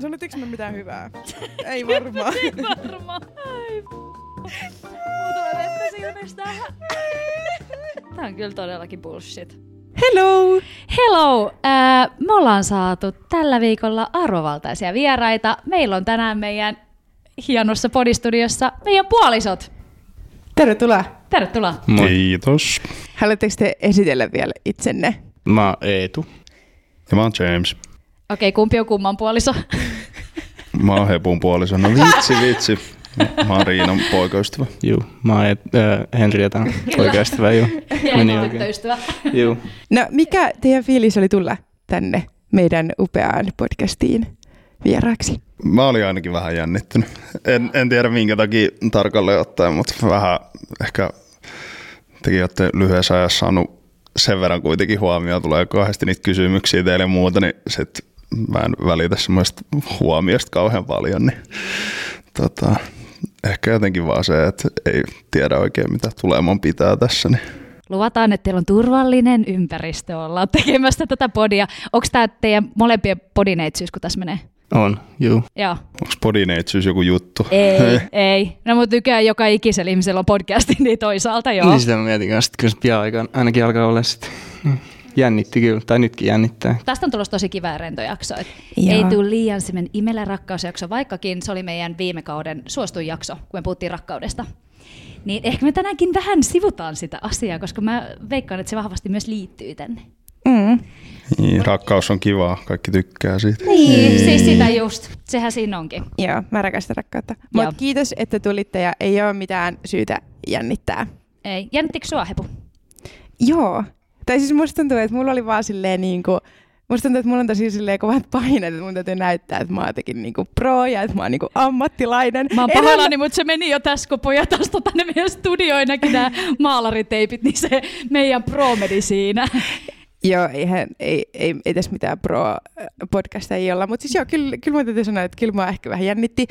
Sanottiinko me mitään hyvää? Ei varmaan. Ei varmaan. Ai Tää on kyllä todellakin bullshit. Hello! Hello! Me ollaan saatu tällä viikolla arvovaltaisia vieraita. Meillä on tänään meidän hienossa podistudiossa meidän puolisot. Tervetuloa! Tervetuloa! Moi. Kiitos! Haluatteko te esitellä vielä itsenne? Mä oon Eetu. Ja mä oon James. Okei, kumpi on kumman puoliso? Mä oon Hepun puoliso. No vitsi. Mä oon Riinan poikaystävä. Juu, mä oon Henrietan poikaystävä. Juu. Ja tyttöystävä. Juu. No mikä teidän fiilis oli tulla tänne meidän upeaan podcastiin vieraaksi? Mä olin ainakin vähän jännittynyt. En tiedä minkä takia tarkalleen ottaen, mutta vähän ehkä tekin olette lyhyessä ajassa saanut sen verran kuitenkin huomioon. Tulee kauheasti niitä kysymyksiä teille ja muuta, niin sit mä en välitä semmoista huomiosta kauhean paljon. Niin, ehkä jotenkin vaan se, että ei tiedä oikein mitä tuleman pitää tässä. Niin. Luvataan, että teillä on turvallinen ympäristö olla tekemässä tätä podia. Onko tämä teidän molempien podineitsyys, kun tässä menee? On, juu. Joo. Onko podineitsyys joku juttu? Ei. No mut tykkään joka ikisellä ihmisellä on podcasti, niin toisaalta joo. Niin sitä mä mietin kanssa, että kyllä se pian aikaan ainakin alkaa olla sitten. Jännitti kyllä, tai nytkin jännittää. Tästä on tulossa tosi kivää rentojakso. Ei tule liian semmoinen imelä rakkausjakso, vaikkakin se oli meidän viime kauden suosituin jakso, kun me puhuttiin rakkaudesta. Niin ehkä me tänäänkin vähän sivutaan sitä asiaa, koska mä veikkaan, että se vahvasti myös liittyy tänne. Mm. Niin, rakkaus on kivaa, kaikki tykkää siitä. Niin, siis sitä just. Sehän siinä onkin. Joo, mä rakastan rakkautta. Mutta kiitos, että tulitte ja ei ole mitään syytä jännittää. Ei. Jännittikö sua, Hepu? Joo. Tai siis musta tuntuu, että mulla oli vaan silleen niinku, musta tuntuu, että mulla on tosi silleen kovat paineet, että mun täytyy näyttää, että mä oon jotenkin niinku pro ja että mä oon niinku ammattilainen. Mä oon pahoillani, mutta se meni jo tässä, kun pojat astui tänne meidän studioinakin nämä maalariteipit, niin se meidän pro meni siinä. Joo, ei tässä mitään pro-podcasta ei olla, mutta siis joo, kyllä mä täytyy sanoa, että kyllä mä ehkä vähän jännitti.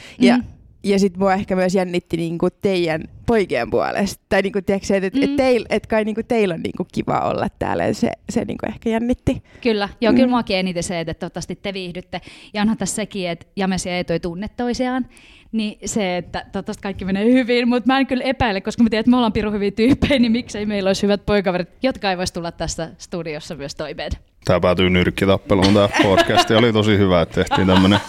Ja sit mua ehkä myös jännitti niinku teidän poikien puolesta. Tai niinku tiedätkö, et kai niinku teillä on niinku kiva olla täällä. Se niinku ehkä jännitti. Kyllä. Joo, kyllä muakin eniten se, että toivottavasti te viihdytte. Ja onhan tässä sekin, että James ja Eetu ei tunne toisiaan. Niin se, että toivottavasti kaikki menee hyvin. Mutta mä en kyllä epäile, koska mä tiedän, että me ollaan pirun hyviä tyyppejä, niin miksei meillä olisi hyvät poikaverit, jotka ei voisi tulla tässä studiossa myös toimeen. Tää päätyy nyrkkitappeluun tää podcast. Oli tosi hyvä, että tehtiin tämmönen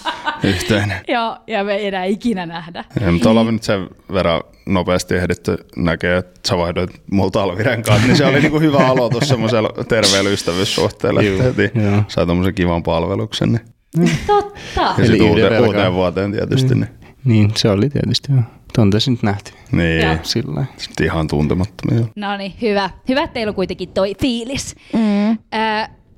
yhteinen. Joo, ja me ei enää ikinä nähdä. Ja, mutta ollaan nyt sen verran nopeasti ehditty näkee, että sä vaihdoit mulla talvirenkaat, niin se oli niinku hyvä aloitus semmoisella terveellä ystävyyssuhteella, että heti sai tommosen kivan palveluksen. Niin. Totta! Ja sit uuteen vuoteen tietysti. Niin, se oli tietysti joo. Tonta se nyt nähty. Niin. Sillä sitten ihan tuntemattomia. No niin, hyvä. Hyvä, että teillä on kuitenkin toi fiilis.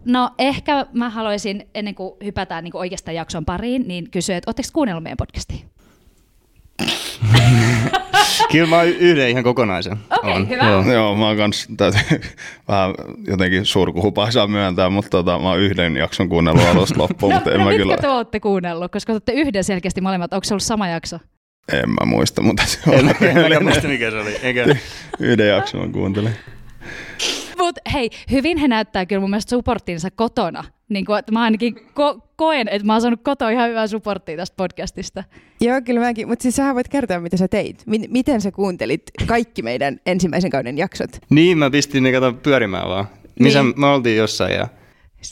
No ehkä mä haluaisin, ennen kuin hypätään niin kuin oikeastaan jakson pariin, niin kysyä, että ootteko kuunnellut meidän podcastia? Kyllä mä oon yhden ihan kokonaisen. Okei, hyvä. Joo, mä oon kans täytyy vähän jotenkin surkuhupaa saa myöntää, mutta mä oon yhden jakson kuunnellut alusta loppuun. No mitkä te ootte kuunnellut, koska ootte yhden selkeästi molemmat. Onko se ollut sama jakso? En mä muista, mutta se oli. En muista mikä se oli. Yhden jakson mä kuuntelin. Mut hei, hyvin he näyttää kyllä mun mielestä supporttinsa kotona. Niin kun, että mä ainakin koen, että mä oon saanut kotoa ihan hyvää supporttia tästä podcastista. Joo, kyllä mäkin. Mutta siis sähän voit kertoa, mitä sä teit. Miten sä kuuntelit kaikki meidän ensimmäisen kauden jaksot? Niin, mä pistin ne katon pyörimään vaan. Missä niin. Me oltiin jossain ja...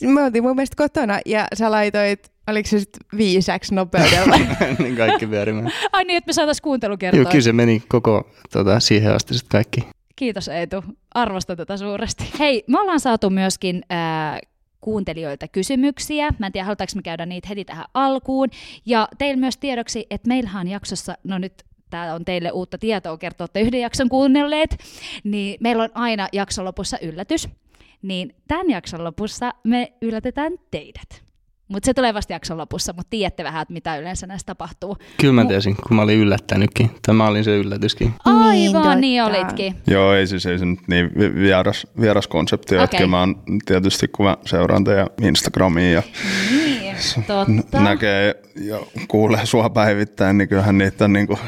Me oltiin mun mielestä kotona ja sä laitoit, oliko se sit 5x nopeudella? Niin kaikki pyörimään. Ai niin, että me saatais kuuntelukertoa. Joo, kyllä se meni koko siihen asti sit kaikki. Kiitos Eetu, arvostan tätä suuresti. Hei, me ollaan saatu myöskin kuuntelijoilta kysymyksiä. Mä en tiedä, halutaanko me käydä niitä heti tähän alkuun. Ja teillä myös tiedoksi, että meillähän jaksossa, no nyt tää on teille uutta tietoa, kertoo, että yhden jakson kuunnelleet, niin meillä on aina jakson lopussa yllätys. Niin tämän jakson lopussa me yllätetään teidät. Mutta se tulee vasta jakson lopussa, mutta tiedätte vähän, että mitä yleensä näissä tapahtuu. Kyllä mä tiesin, kun mä olin yllättänytkin. Tämä oli se yllätyskin. Aivan, niin olitkin. Joo, ei se nyt niin vieras konsepti. Okay. Mä oon tietysti, kun mä seuraan teidän Instagramia ja niin, totta. Näkee ja kuulee sua päivittäin, niin kyllähän niitä on niinku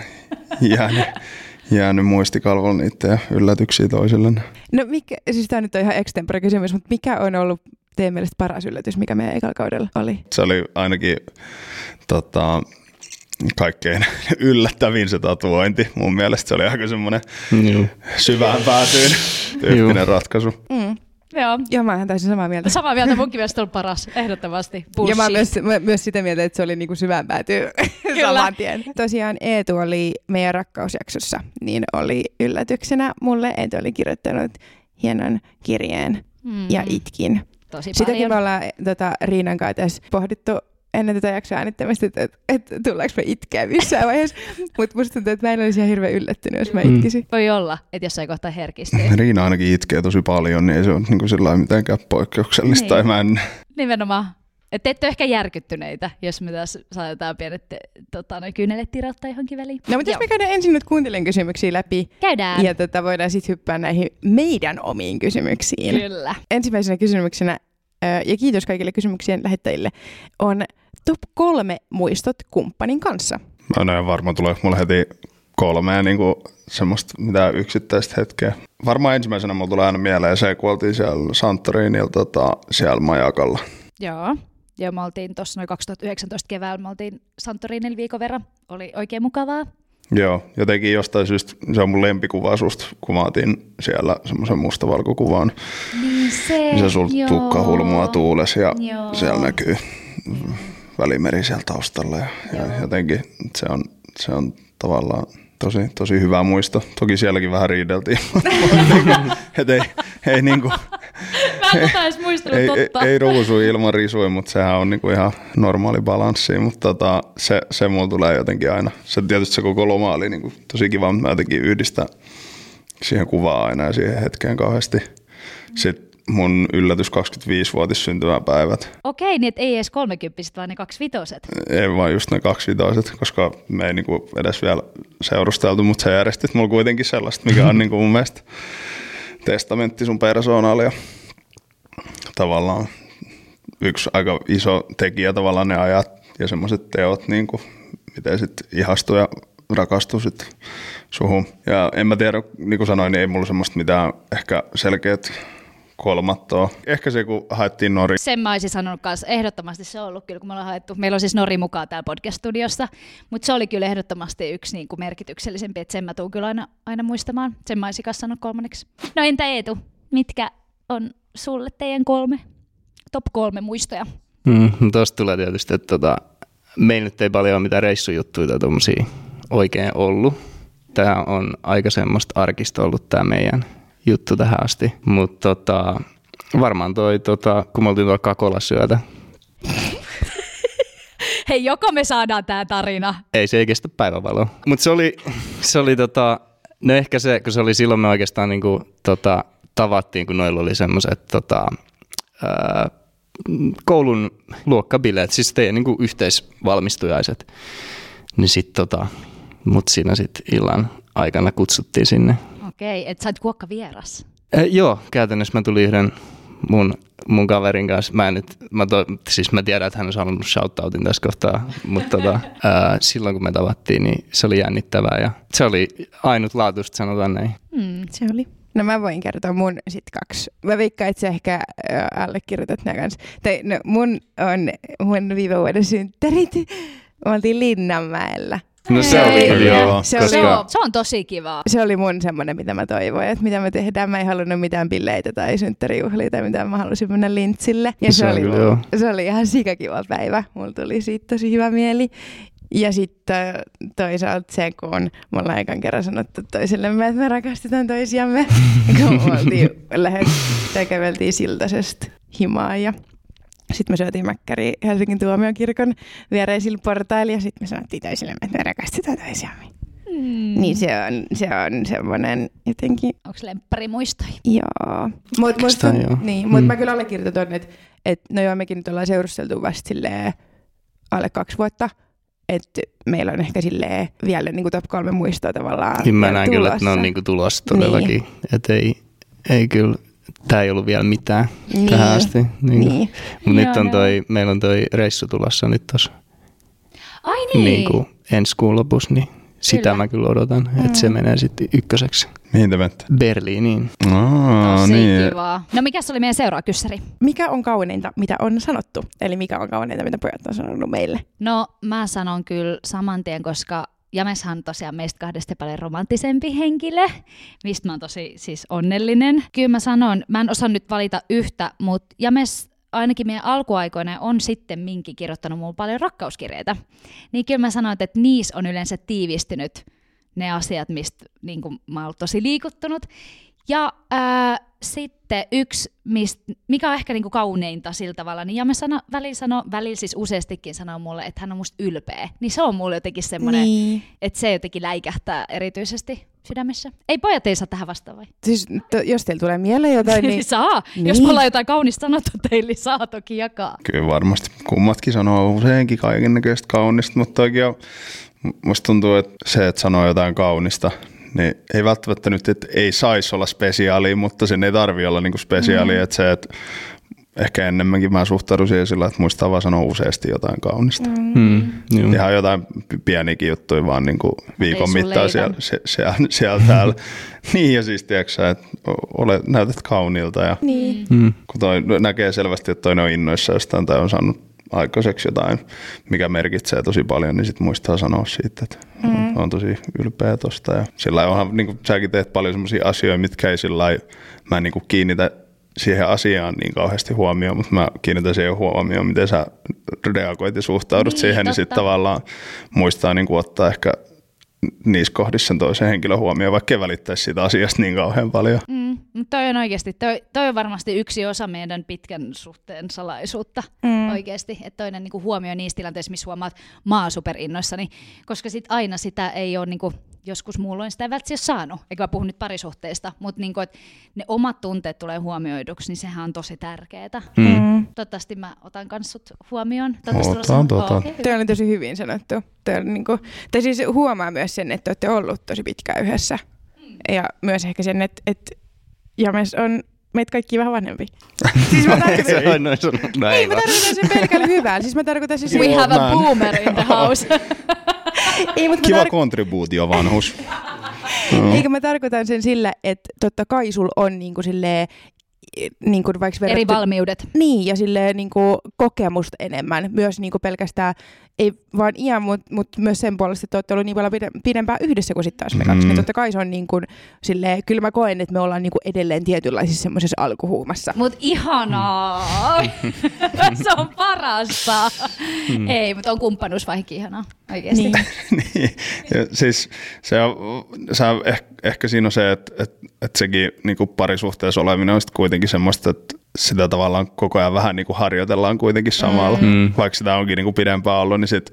jäänyt muistikalvolla niitä ja yllätyksiä toisille. No mikä, siis tää nyt on ihan extempore kysymys, mutta mikä on ollut teidän mielestä paras yllätys, mikä meidän ekalla kaudella oli? Se oli ainakin kaikkein yllättävin se tatuointi. Mun mielestä se oli aika semmoinen syvään päätyyn tyyppinen ratkaisu. Mm. Joo, mä oon täysin samaa mieltä. Samaa mieltä, munkin mielestä on paras, ehdottomasti. Bullshit. Ja mä oon myös sitä mieltä, että se oli niinku syvään päätyy saman tien. Tosiaan Eetu oli meidän rakkausjaksossa, niin oli yllätyksenä mulle. Eetu oli kirjoittanut hienon kirjeen ja itkin. Tosi paljon. Sitäkin me ollaan Riinan kanssa tässä pohdittu ennen tätä jaksoa äänittämistä, että tullaanko me itkeä missään vaiheessa. Mutta musta tuntuu, että mä en olisi ihan hirveän yllättynyt, jos mä itkisin. Voi olla, että jossain kohtaa herkistyy. Riina ainakin itkee tosi paljon, niin ei se ole niin kuin mitenkään poikkeuksellista. Tai mä en... Nimenomaan. Että ette ole ehkä järkyttyneitä, jos me taas saadaan pienet kyynelet tirattaa johonkin väliin. No mutta jos me käydään ensin nyt kuuntelen kysymyksiä läpi. Käydään. Ja voidaan sitten hyppää näihin meidän omiin kysymyksiin. Kyllä. Ensimmäisenä kysymyksenä, ja kiitos kaikille kysymyksien lähettäjille, on top 3 muistot kumppanin kanssa. Mä näen varmaan tulee mulle heti 3 niin kuin semmoista mitään yksittäistä hetkeä. Varmaan ensimmäisenä mulle tulee aina mieleen se, kun oltiin siellä Santorinilla siellä majakalla. Joo. Ja me oltiin tuossa noin 2019 keväällä, me oltiin Santorinilla viikon verran. Oli oikein mukavaa. Joo, jotenkin jostain syystä, se on mun lempikuva susta, kun mä otin siellä semmoisen mustavalkokuvan. Niin se, missä sul tukkahulmua tuules ja siellä näkyy Välimeri siellä taustalla. Ja jotenkin se on tavallaan tosi hyvä muisto. Toki sielläkin vähän riideltiin, että ei niinku... Ei ruusui ilman risui, mutta sehän on niinku ihan normaali balanssi, mutta se mulla tulee jotenkin aina. Se tietysti se koko loma oli niinku tosi kiva, mutta mä jotenkin yhdistän siihen kuvaan aina ja siihen hetkeen kauheasti. Sitten mun yllätys 25-vuotis syntymäpäivät. Okei, niin et ei edes 30-vuotiset, vaan ne 25-vuotiset. Ei vaan just ne 25-vuotiset, koska me ei niinku edes vielä seurusteltu, mutta sä järjestit mulla kuitenkin sellaista, mikä on niinku mun mielestä testamentti sun persoonaalia. Tavallaan yksi aika iso tekijä tavallaan ne ajat ja semmoiset teot, niin kuin, miten sitten ihastui ja rakastui sitten suhun. Ja en mä tiedä, niin kuin sanoin, niin ei mulla semmoista mitään ehkä selkeät kolmattoa. Ehkä se, kun haettiin Nori. Sen mä olisin sanonut kanssa. Ehdottomasti se on ollut kyllä, kun me ollaan haettu. Meillä on siis Nori mukaan täällä podcast-studiossa, mutta se oli kyllä ehdottomasti yksi niin kuin merkityksellisempi, että sen mä tuun kyllä aina muistamaan. Sen mä olisin kanssa sanonut 3. No entä Eetu, mitkä on... Sulle teidän 3, top 3 muistoja. Tuosta tulee tietysti, että meillä nyt ei paljon ole mitään reissujuttuja tai tuommoisia oikein ollut. Tämä on aika semmoista arkista ollut tämä meidän juttu tähän asti. Mutta varmaan kun me oltiin tuolla Kakolasyötä. Hei, joko me saadaan tämä tarina? Ei, se ei kestä päivävaloa. Mutta no ehkä se, kun se oli silloin me oikeastaan niinku tavattiin, kun noilla oli semmoiset koulun luokkabileet, siis teidän niin kuin yhteisvalmistujaiset. Niin sit, mut siinä sitten illan aikana kutsuttiin sinne. Okei, et sä oot kuokkavieras? Joo, käytännössä mä tulin yhden mun kaverin kanssa. Mä tiedän, että hän on saanut shoutoutin tässä kohtaa, mutta silloin kun me tavattiin, niin se oli jännittävää ja se oli ainutlaatuista, sanotaan näin. Se oli. No mä voin kertoa mun sit 2. Mä veikkaan, että sä ehkä allekirjoitat nää kanssa. Mun on viime vuoden synttärit. Mä oltiin Linnanmäellä. No se oli kyllä. Se on tosi kiva. Se oli mun semmonen, mitä mä toivoin, että mitä me tehdään. Mä en halunnut mitään bileitä tai synttärijuhlia tai mitään. Mä halusin mennä Lintsille. Ja se oli ihan sikakiva päivä. Mulla tuli siitä tosi hyvä mieli. Ja sitten toisaalta se, kun me ollaan ekan kerran sanottu toisillemme, että me rakastetaan toisiamme, kun me käveltiin Siltasesta himaa ja sitten me syötiin mäkkäriä Helsingin tuomiokirkon viereisillä portailla ja sitten me sanottiin toisillemme, että me rakastetaan toisiamme. Niin se on semmoinen jotenkin... Onko lempparimuistoja? Joo. Mutta mä kyllä allekirjoitan, että no joo, mekin nyt ollaan seurusteltu vasta silleen alle 2 vuotta. Että meillä on ehkä silleen vielä niin kuin top 3 muistoa tavallaan niin mä näen tulossa. Kyllä, että ne on niin kuin tulossa todellakin. Niin. Että ei kyllä, tämä ei ollut vielä mitään tähän asti. Niin. Mutta nyt on meillä on toi reissu tulossa nyt tuossa. Ai niin. Niin kuin ensi kuun lopussa, niin Sitä kyllä. Mä kyllä odotan, että se menee sitten ykköseksi. Mihin te menette? Berliiniin. Tosi kivaa. No mikäs oli meidän seuraava kyssäri? Mikä on kauneinta, mitä on sanottu? Eli mikä on kauneinta, mitä pojat on sanonut meille? No mä sanon kyllä saman tien, koska Jameshan on tosiaan meistä kahdesta paljon romanttisempi henkilö, mistä mä oon tosi siis onnellinen. Kyllä mä sanon, mä en osaa nyt valita yhtä, mutta James ainakin meidän alkuaikoina on sitten minkin kirjoittanut mulle paljon rakkauskirjeitä. Niin kyllä mä sanoin, että niissä on yleensä tiivistynyt ne asiat, mistä niin kuin mä oon ollut tosi liikuttunut. Ja sitten yksi, mikä on ehkä niin kuin kauneinta sillä tavalla, niin James välillä siis useastikin sanoo mulle, että hän on musta ylpeä. Niin se on mulle jotenkin semmoinen, että se jotenkin läikähtää erityisesti sydämessä. Ei pojat ei saa tähän vastaan vai? Siis jos teillä tulee mieleen jotain, niin... saa. Niin. Jos me ollaan jotain kaunista sanottu teille, saa toki jakaa. Kyllä varmasti. Kummatkin sanoo useinkin kaiken näköistä kaunista, mutta oikein musta tuntuu, että se, että sanoo jotain kaunista... niin ei välttämättä nyt, että ei saisi olla spesiaalia, mutta sen ei tarvitse olla niinku spesiaalia. Mm. Että se, että ehkä enemmänkin mä suhtaudun siihen sillä, että muistaa vaan sanoa useasti jotain kaunista. Mm. Ihan jotain pieniäkin juttuja vaan niinku viikon mittaan siellä täällä. Niin ja siis tiedätkö että näytät kauniilta. Ja niin. Kun toi näkee selvästi, että toinen on innoissa jostain tai on saanut aikaiseksi jotain, mikä merkitsee tosi paljon, niin sitten muistaa sanoa siitä, että on tosi ylpeä tosta. Ja sillä onhan, niin kuin säkin teet paljon sellaisia asioita, mitkä ei sillä lailla, mä en niin kuin kiinnitä siihen asiaan niin kauheasti huomioon, mutta mä kiinnitän siihen huomioon, miten sä reagoit ja suhtaudut niin, siihen, totta. Niin sitten tavallaan muistaa niin kuin ottaa ehkä niissä kohdissa sen toisen henkilön huomioon, vaikka ei välittäisi siitä asiasta niin kauhean paljon. Mutta toi on oikeasti, toi on varmasti yksi osa meidän pitkän suhteen salaisuutta oikeasti, että toinen niinku huomioi niissä tilanteissa, missä huomaat maa superinnoissani, koska sit aina sitä ei ole niinku, joskus muulloin sitä ei välttämättä saanut, eikä mä puhu nyt parisuhteista, mutta niinku, ne omat tunteet tulee huomioiduksi, niin sehän on tosi tärkeää. Toivottavasti mä otan kans sut huomioon. Toi oli tosi hyvin sanottu. Niinku, tai siis huomaa myös sen, että olette ollut tosi pitkään yhdessä ja myös ehkä sen, että James on meitä kaikki vähän vanhempi. Siis mä tarkoitan sen pelkällä hyvää. Siis mä tarkoitan sen we have a boomer in the house. Kiva kontribuutio vanhus. Eikä mä tarkoitan sen sillä, että totta kai sul on niinku silleen niin kuin vaikka eri valmiudet. Niin, ja silleen niin kuin kokemusta enemmän. Myös niin kuin pelkästään, ei vaan iän, mutta myös sen puolesta, että olette olleet niin paljon pidempään yhdessä kuin sitten taas me kaksi. Niin totta kai se on niin kuin silleen, kyllä mä koen, että me ollaan niin kuin edelleen tietynlaisessa semmoisessa alkuhuumassa. Mut ihanaa! Se on parasta! Ei, mutta on kumppanuusvaihekin ihanaa. Oikeesti. Niin. Siis ehkä siinä on se, että sekin niin kuin parisuhteessa oleminen on kuitenkin semmoista, että sitä tavallaan koko ajan vähän niin kuin harjoitellaan kuitenkin samalla. Vaikka sitä onkin niin kuin pidempään ollut, niin sit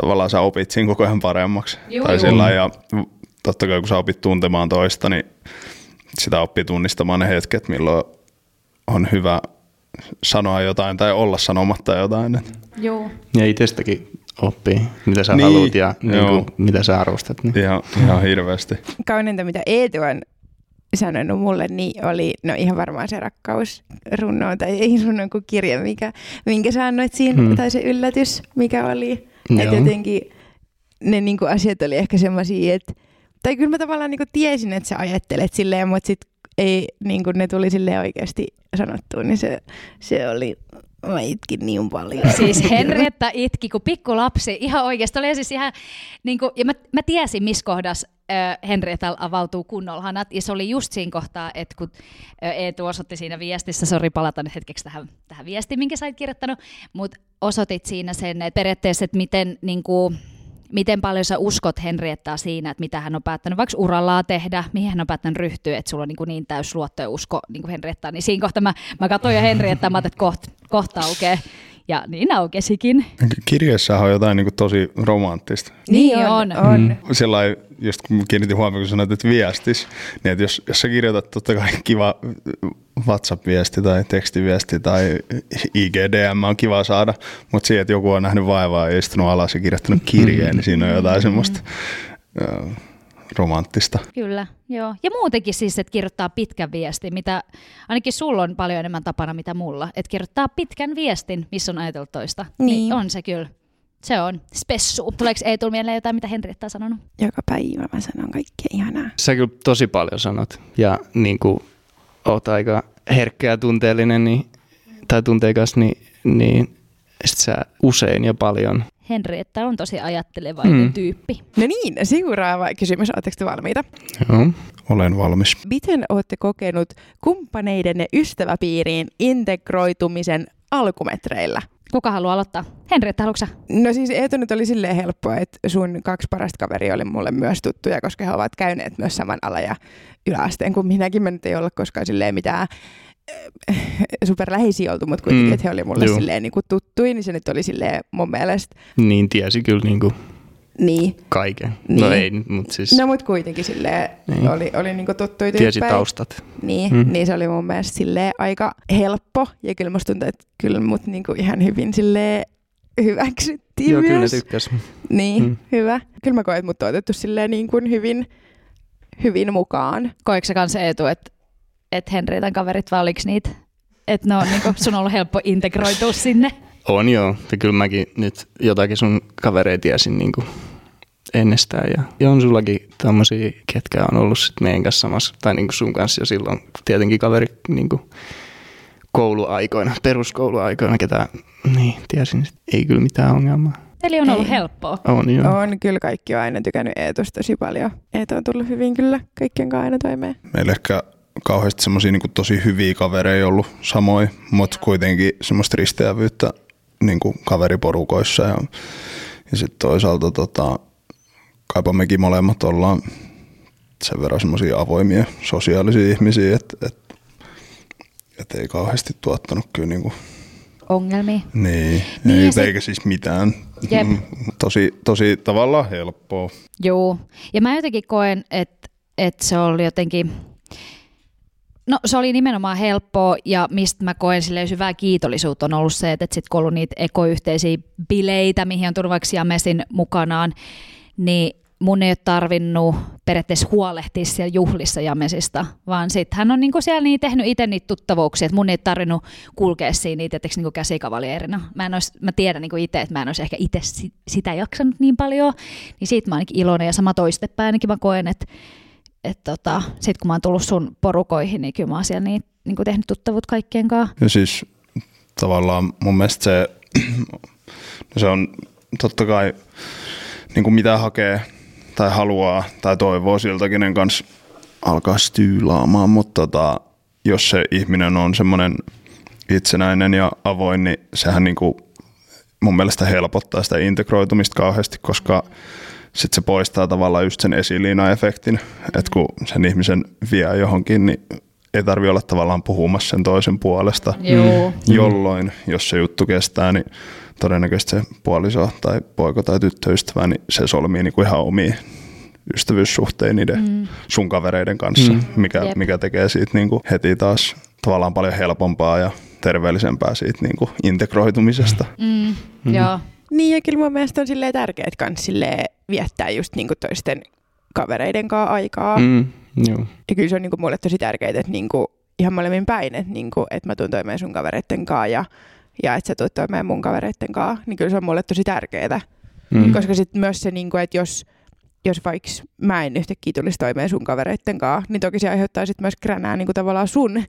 tavallaan sä opit siinä koko ajan paremmaksi. Tai sillä, ja totta kai kun sä opit tuntemaan toista, niin sitä oppii tunnistamaan ne hetket, milloin on hyvä sanoa jotain tai olla sanomatta jotain. Joo. Ja itsestäkin oppii, mitä sä haluut ja niin mitä sä arvostat. Niin. Ihan hirveästi. Kauneinta, mitä Eetu on sanonut mulle, niin oli no ihan varmaan se rakkausrunno, tai ei runnon kuin kirja, minkä sä annoit siinä, tai se yllätys, mikä oli. Että jotenkin ne niinku asiat oli ehkä semmosia, että tai kyllä mä tavallaan niinku tiesin, että sä ajattelet silleen, mutta sit ei, niinku ne tuli silleen oikeasti sanottua, niin se oli... Mä itkin niin paljon. Siis Henrietta itki, kun pikkulapsi. Ihan oikeasti. Oli siis ihan, niin kuin, ja mä tiesin, missä kohdassa Henrietta avautuu kunnolla hanat. Ja se oli just siinä kohtaa, että kun Eetu osoitti siinä viestissä, sori palata nyt hetkeksi tähän viestiin, minkä sä olet kirjoittanut, mutta osoitit siinä sen, että periaatteessa, että miten... Niin kuin, miten paljon sä uskot Henriettaa siinä, että mitä hän on päättänyt vaikka urallaan tehdä, mihin hän on päättänyt ryhtyä, että sulla on niin täys luotto ja usko niin Henriettaa. Niin siinä kohtaa mä katsoin jo Henriettaa, mä ajattelin, että kohta aukeaa. Ja niin aukesikin. Kirjeessähän on jotain niin tosi romanttista. Niin on. Sellainen, just kun kiinnitin huomioon, kun sanoit, että viestis, niin että jos sä kirjoitat totta kai kiva WhatsApp-viesti tai tekstiviesti tai IGDM on kiva saada, mutta siihen, että joku on nähnyt vaivaa ja istunut alas ja kirjoittanut kirjeen, niin siinä on jotain semmoista romanttista. Kyllä, joo. Ja muutenkin siis, että kirjoittaa pitkän viestin, mitä ainakin sulla on paljon enemmän tapana mitä mulla, että kirjoittaa pitkän viestin, missä on ajatellut toista, niin on se kyllä Se on spessu. Tuleeko ei tule mieleen jotain, mitä Henrietta on sanonut? Joka päivä mä sanon kaikkea ihanaa. Sä kyllä tosi paljon sanot ja niin kuin oot aika herkkä ja tunteellinen niin, tai tunteikas, niin sit sä usein ja paljon. Henrietta on tosi ajattelevainen tyyppi. No niin, seuraava kysymys. Oletteko te valmiita? Joo, olen valmis. Miten olette kokenut kumppaneidenne ystäväpiiriin integroitumisen alkumetreillä? Kuka haluaa aloittaa? Henrietta, haluatko sä? No siis Eetu nyt oli silleen helppoa, että sun kaksi parasta kaveria oli mulle myös tuttuja, koska he ovat käyneet myös saman ala- ja yläasteen kuin minäkin. Mä nyt ei olla koskaan silleen mitään superlähisiä oltu, mutta kuitenkin, että he oli mulle silleen niin kuin tuttuja, niin se nyt oli silleen mun mielestä. Niin tiesi kyllä niin kuin kaiken. Niin. No ei, mutta siis. No mut kuitenkin silleen niin. oli niin kuin tuttuja tyyppäin. Tiesi taustat. Niin, niin se oli mun mielestä silleen aika helppo ja kyllä musta tuntuu, että kyllä mut niin kuin ihan hyvin silleen hyväksyttiin. Joo, myös. Joo, kyllä tykkäs. Niin, hyvä. Kyllä mä koen, että mut on otettu silleen niin kuin hyvin mukaan. Koetko sä kanssa Eetu, että Henrietan kaverit, vai oliko niitä? Että no, niin sun on ollut helppo integroitua sinne. On joo. Ja kyllä mäkin nyt jotakin sun kavereita tiesin niin kuin ennestään. Ja on sullakin tämmöisiä, ketkä on ollut sit meidän kanssa samassa, tai niin kuin sun kanssa jo silloin. Tietenkin kaveri niin kuin kouluaikoina, peruskouluaikoina, ketä niin, tiesin, ei kyllä mitään ongelmaa. Eli on ollut helppoa. On kyllä kaikki on aina tykännyt Eetusta tosi paljon. Eetu on tullut hyvin kyllä kaikkien kanssa aina toimeen. Meillä ehkä kauheasti semmoisia niin tosi hyviä kavereja ollut samoin, mutta kuitenkin semmoista risteävyyttä niin kaveriporukoissa. Ja sitten toisaalta kaipa mekin molemmat ollaan sen verran semmoisia avoimia sosiaalisia ihmisiä, että et ei kauheasti tuottanut kyllä niin ongelmia. Niin ei eikä siis mitään. Jep. Tosi tavallaan helppoa. Joo, ja mä jotenkin koen, että se oli jotenkin. No se oli nimenomaan helppoa ja mistä mä koen silleen syvää kiitollisuutta on ollut se, että sit kun on ollut niitä ekoyhteisiä bileitä, mihin on turvaksi Jamesin mukanaan, niin mun ei ole tarvinnut periaatteessa huolehtia siellä juhlissa Jamesista, vaan sit hän on niinku siellä niin tehnyt itse niitä tuttavuuksia, että mun ei ole tarvinnut kulkea siinä niitä niinku käsikavalierina. Mä tiedän niinku itse, että mä en olisi ehkä itse sitä jaksanut niin paljon, niin siitä mä oon ainakin iloinen ja sama toistepäin ainakin mä koen, että sitten kun mä oon tullut sun porukoihin, niin kyllä mä oon siellä niin tehnyt tuttavuut kaikkien kanssa. Ja siis tavallaan mun mielestä se on totta kai niin mitä hakee tai haluaa tai toivoo siltä, kenen kanssa alkaa styylaamaan, mutta jos se ihminen on semmoinen itsenäinen ja avoin, niin sehän niin kuin mun mielestä helpottaa sitä integroitumista kauheasti, koska sitten se poistaa tavallaan just sen esiliina-efektin, että kun sen ihmisen vie johonkin, niin ei tarvitse olla tavallaan puhumassa sen toisen puolesta, jolloin jos se juttu kestää, niin todennäköisesti se puoliso tai poika tai tyttöystävä, niin se solmii niinku ihan omia ystävyyssuhteita niiden sun kavereiden kanssa, mikä tekee siitä niinku heti taas tavallaan paljon helpompaa ja terveellisempää siitä niinku integroitumisesta. Joo. Niin ja kyllä mun mielestä on silleen tärkeää kans viettää just niinku toisten kavereiden kanssa aikaa. Ja kyllä se on niinku mulle tosi tärkeää, että niinku ihan molemmin päin, että niinku, et mä tuun toimeen sun kavereiden kanssa ja että sä tuut toimeen mun kavereiden kanssa, niin kyllä se on mulle tosi tärkeää. Koska sitten myös se, niinku, että jos vaikka mä en yhtäkkiä tulisi toimeen sun kavereiden kanssa, niin toki se aiheuttaa sitten myös kränää niinku tavallaan sun.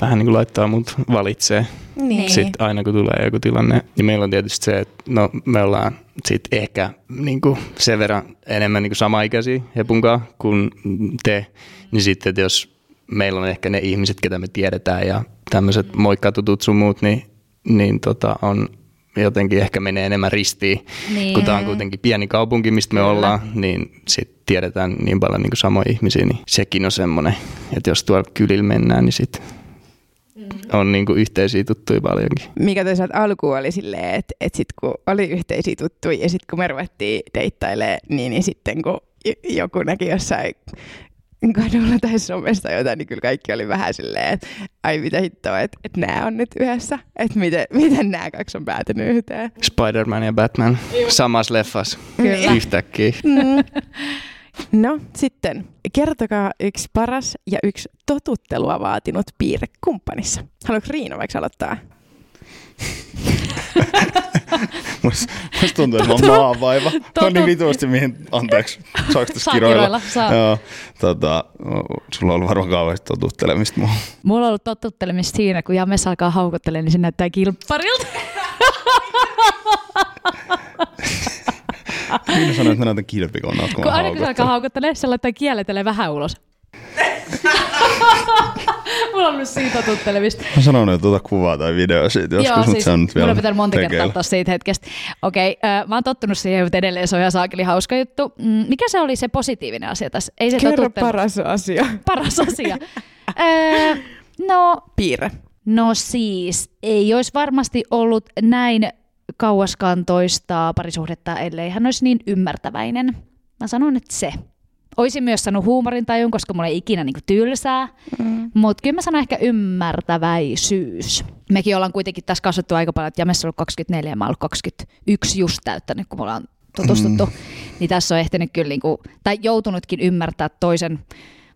Vähän niin kuin laittaa mut valitsee. Niin. Sitten aina kun tulee joku tilanne. Ja meillä on tietysti se, että no, me ollaan sit ehkä niinku sen verran enemmän niinku samaikäisiä Hepunkaan kuin te. Niin sitten, että jos meillä on ehkä ne ihmiset, ketä me tiedetään ja tämmöiset moikkatutut sun muut, niin on jotenkin ehkä menee enemmän ristiin, kun tämä on kuitenkin pieni kaupunki, mistä me ollaan, niin sitten tiedetään niin paljon niin kuin samoja ihmisiä, niin sekin on semmoinen, että jos tuolla kylillä mennään, niin sitten on niin kuin yhteisiä tuttuja paljonkin. Mikä toisaalta alkuun oli silleen, että sitten kun oli yhteisiä tuttuja ja sitten kun me ruvettiin deittailemaan, niin sitten kun joku näki jossain kadulla tai somesta jotain, niin kyllä kaikki oli vähän silleen, että ai mitä hittoa, että nämä on nyt yhdessä, että miten nämä kaksi on päätynyt yhteen. Spider-Man ja Batman samassa leffassa yhtäkkiä. No sitten, kertokaa yksi paras ja yksi totuttelua vaatinut piirre kumppanissa. Haluatko Riina vaikka aloittaa? Musta tuntuu, että mä oon maanvaiva. No niin vitusti mihin, anteeksi, saanko tässä kiroilla? Joo, sulla on ollut varmaan kauheasti totuttelemista muuhun. Mulla on ollut totuttelemista siinä, kun James alkaa haukottelemaan, niin se näyttää kilpparilta. Minä sanoin, että mä näytän kilpikonnalta, kun aina kun se alkaa haukottelemaan, se laittaa kieletelee vähän ulos. Mulla on ollut siitä tuttelemista. Mä sanon nyt tuota kuvaa tai videoa siitä joskus, mutta siis se on nyt vielä tekeillä. Mulla pitää monta kertaa ottaa siitä hetkestä. Okei, mä oon tottunut siihen, mutta edelleen se on ihan saakeli hauska juttu. Mikä se oli se positiivinen asia tässä? Ei se kerro paras asia. Paras asia. No, piirre. No siis, ei olisi varmasti ollut näin kauaskantoista parisuhdetta, ellei hän olisi niin ymmärtäväinen. Mä sanon, että se. Oisin myös sanonut huumorintajun, koska mulla ei ikinä niinku tylsää, mutta kyllä mä sanon ehkä ymmärtäväisyys. Mekin ollaan kuitenkin tässä kasvettu aika paljon, että Jamessa on ollut 24 ja mä oon ollut 21 just täyttänyt, kun me ollaan tutustuttu. Niin tässä on ehtinyt kyllä, niinku, tai joutunutkin ymmärtää toisen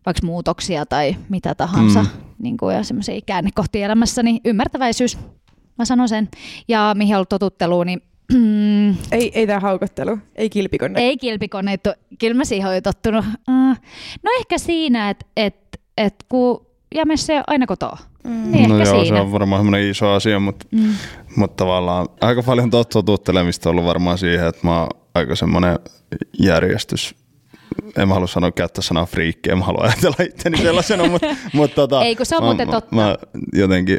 vaikka muutoksia tai mitä tahansa, niinku, ja semmoisia käännekohtia elämässä, niin ymmärtäväisyys, mä sanon sen. Ja mihin on ollut totuttelua, niin ei tää haukottelu, ei kilpikone. Ei kilpikone, kyllä mä siihen olen tottunut. No ehkä siinä, että kun Jamessa aina kotoa, niin no ehkä joo, siinä. Se on varmaan semmoinen iso asia, mutta tavallaan aika paljon totuttelemista on ollut varmaan siihen, että mä oon aika semmoinen järjestys. En mä halua sanoa käyttää sanaa friikki, en mä halua ajatella itteni sellaisena, mutta ei kun se on muuten totta. Mä jotenkin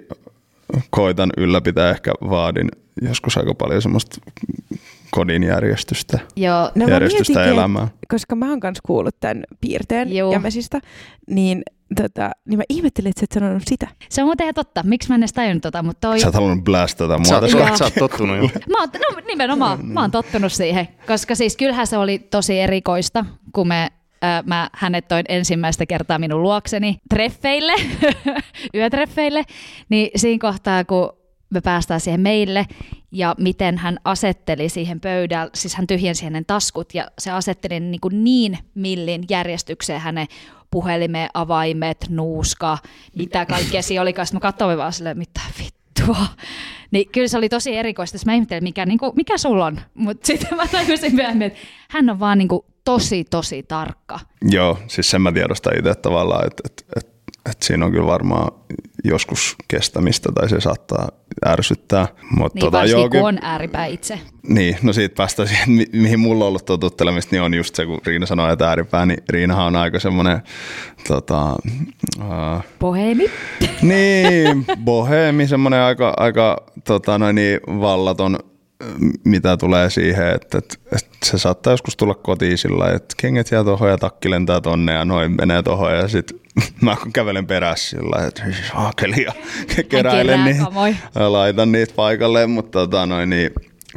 koitan ylläpitää, ehkä vaadin joskus aika paljon semmoista kodin järjestystä, no, järjestystä elämää. Koska mä oon kans kuullut tämän piirteen Jamesista, niin mä ihmettelin, että sä et sanonut sitä. Se on muuten ihan totta. Miksi mä en edes tajunnut tota, mutta toi... Sä oot halunnut blästata mua. Sä oot tottunut jo. No nimenomaan, mä oon tottunut siihen. Koska siis kyllähän se oli tosi erikoista, kun mä hänet toin ensimmäistä kertaa minun luokseni treffeille, yötreffeille, niin siinä kohtaa, kun me päästään siihen meille ja miten hän asetteli siihen pöydälle, siis hän tyhjensi hänen taskut ja se asetteli niin millin järjestykseen hänen puhelimeen, avaimet, nuuska, mitä kaikkea siinä olikaan. Sitten mä katsoin vaan silleen, mitä vittua. Niin kyllä se oli tosi erikoista, mä ihmettelin, mikä sulla on, mutta sitten mä tajusin myöhemmin, että hän on vaan tosi, tosi tarkka. Joo, siis sen mä tiedostan itse tavallaan, että siinä on kyllä varmaan joskus kestämistä tai se saattaa ärsyttää. Mut niin varsinkin kun on ääripää itse. Niin, no siitä päästään siihen, mihin mulla on ollut totuttelemista, niin on just se, kun Riina sanoi, että ääripää, niin Riinahan on aika semmoinen... boheemi. Niin, boheemi, semmoinen aika vallaton, mitä tulee siihen, että se saattaa joskus tulla kotiin sillä lailla, että kengät jää tuohon ja takki lentää tonne ja noin menee tuohon ja sitten mä kävelen perässä sillä lailla, että saakeli ja keräilen niitä, laitan niitä paikalleen, mutta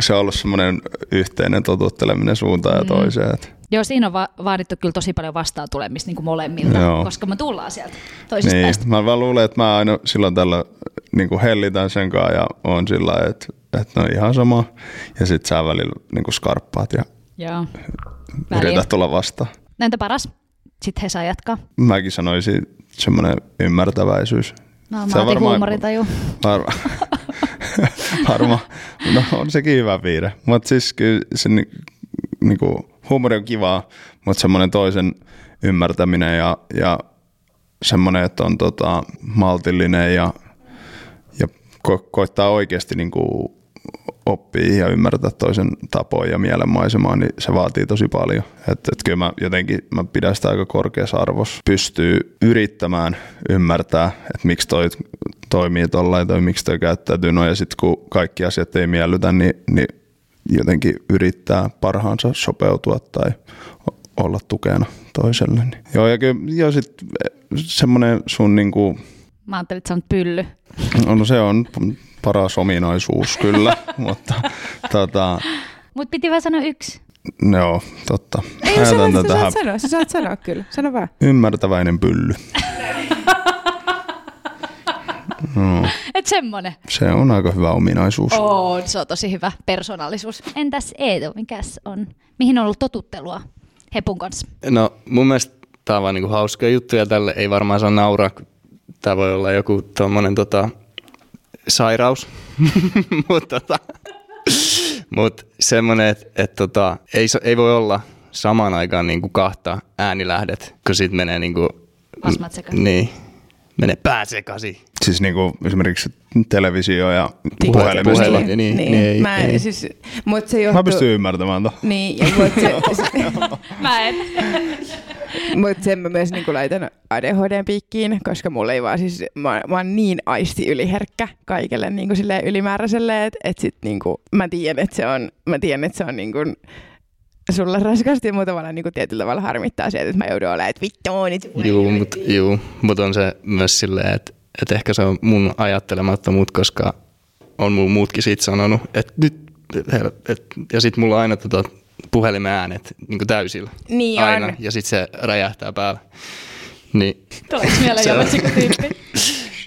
se on ollut semmoinen yhteinen totutteleminen suuntaan ja toiseen. Joo, siinä on vaadittu kyllä tosi paljon vastaan tulemista niin kuin molemmilta, koska me tullaan sieltä toisesta päästä. Mä vaan luulen, että mä aina silloin tällä niin hellitän sen kanssa ja on sillä lailla, että no ihan sama. Ja sit sä välillä niin skarppaat ja yrität tulla vastaan. Näintä paras. Sitten he saa jatkaa. Mäkin sanoisin semmoinen ymmärtäväisyys. No, mä otin huumoritaju. Varmaan. No on sekin hyvä piirre. Mutta siis kyllä se huumori on kivaa, mutta semmoinen toisen ymmärtäminen ja semmoinen, että on maltillinen ja koittaa oikeasti oppia ja ymmärtää toisen tapoja ja mielenmaisemaa, niin se vaatii tosi paljon. Et kyllä mä jotenkin pidän sitä aika korkeassa arvossa. Pystyy yrittämään ymmärtää, että miksi toi toimii tollain tai miksi toi käyttäytyy noin, ja sitten kun kaikki asiat ei miellytä, niin jotenkin yrittää parhaansa sopeutua tai olla tukena toiselle. Joo, ja kyllä sitten semmoinen sun mä ajattelin, että sä olet pylly. No se on paras ominaisuus kyllä, mutta Mut piti vaan sanoa yksi. Joo, totta. Ei, sä saat sanoa kyllä, sano vaan. Ymmärtäväinen pylly. No. Et semmonen. Se on aika hyvä ominaisuus. Se on tosi hyvä persoonallisuus. Entäs Eetu, mikäs on? Mihin on ollut totuttelua Hepun kanssa? No mun mielestä tää on vaan hauska juttu ja tälle ei varmaan saa nauraa. Tää voi olla joku tommonen sairaus, mutta Mutta semmoinen, että ei voi olla samaan aikaan niinku kahta äänilähdet, kun sit menee niinku... Pasmat sekaisin. Niin. Menee pää sekaisin. Siis niinku esimerkiksi televisio ja puhelimesta. Niin. Mä pystyn ymmärtämään tuon. Niin, ja mä en. Mut sen mä myös niinku laitan ADHDn piikkiin, koska mulla ei vaan siis, mä oon niin aisti yliherkkä kaikelle niinku silleen ylimääräiselle, että sit niinku mä tiedän, että se on niinku sulla raskasti, mutta tavallaan niinku tietyllä tavalla harmittaa se, että mä joudun olemaan, että vittu nyt. Mut on se myös silleen, että ehkä se on mun ajattelemattomuut, koska on mun muutkin siitä sanonut, että nyt, ja sit mulla aina puhelimen äänet niinku täysillä niin aina, ja sitten se räjähtää päälle. Niin. Tuleeko mieleen jollaisiko tyyppi?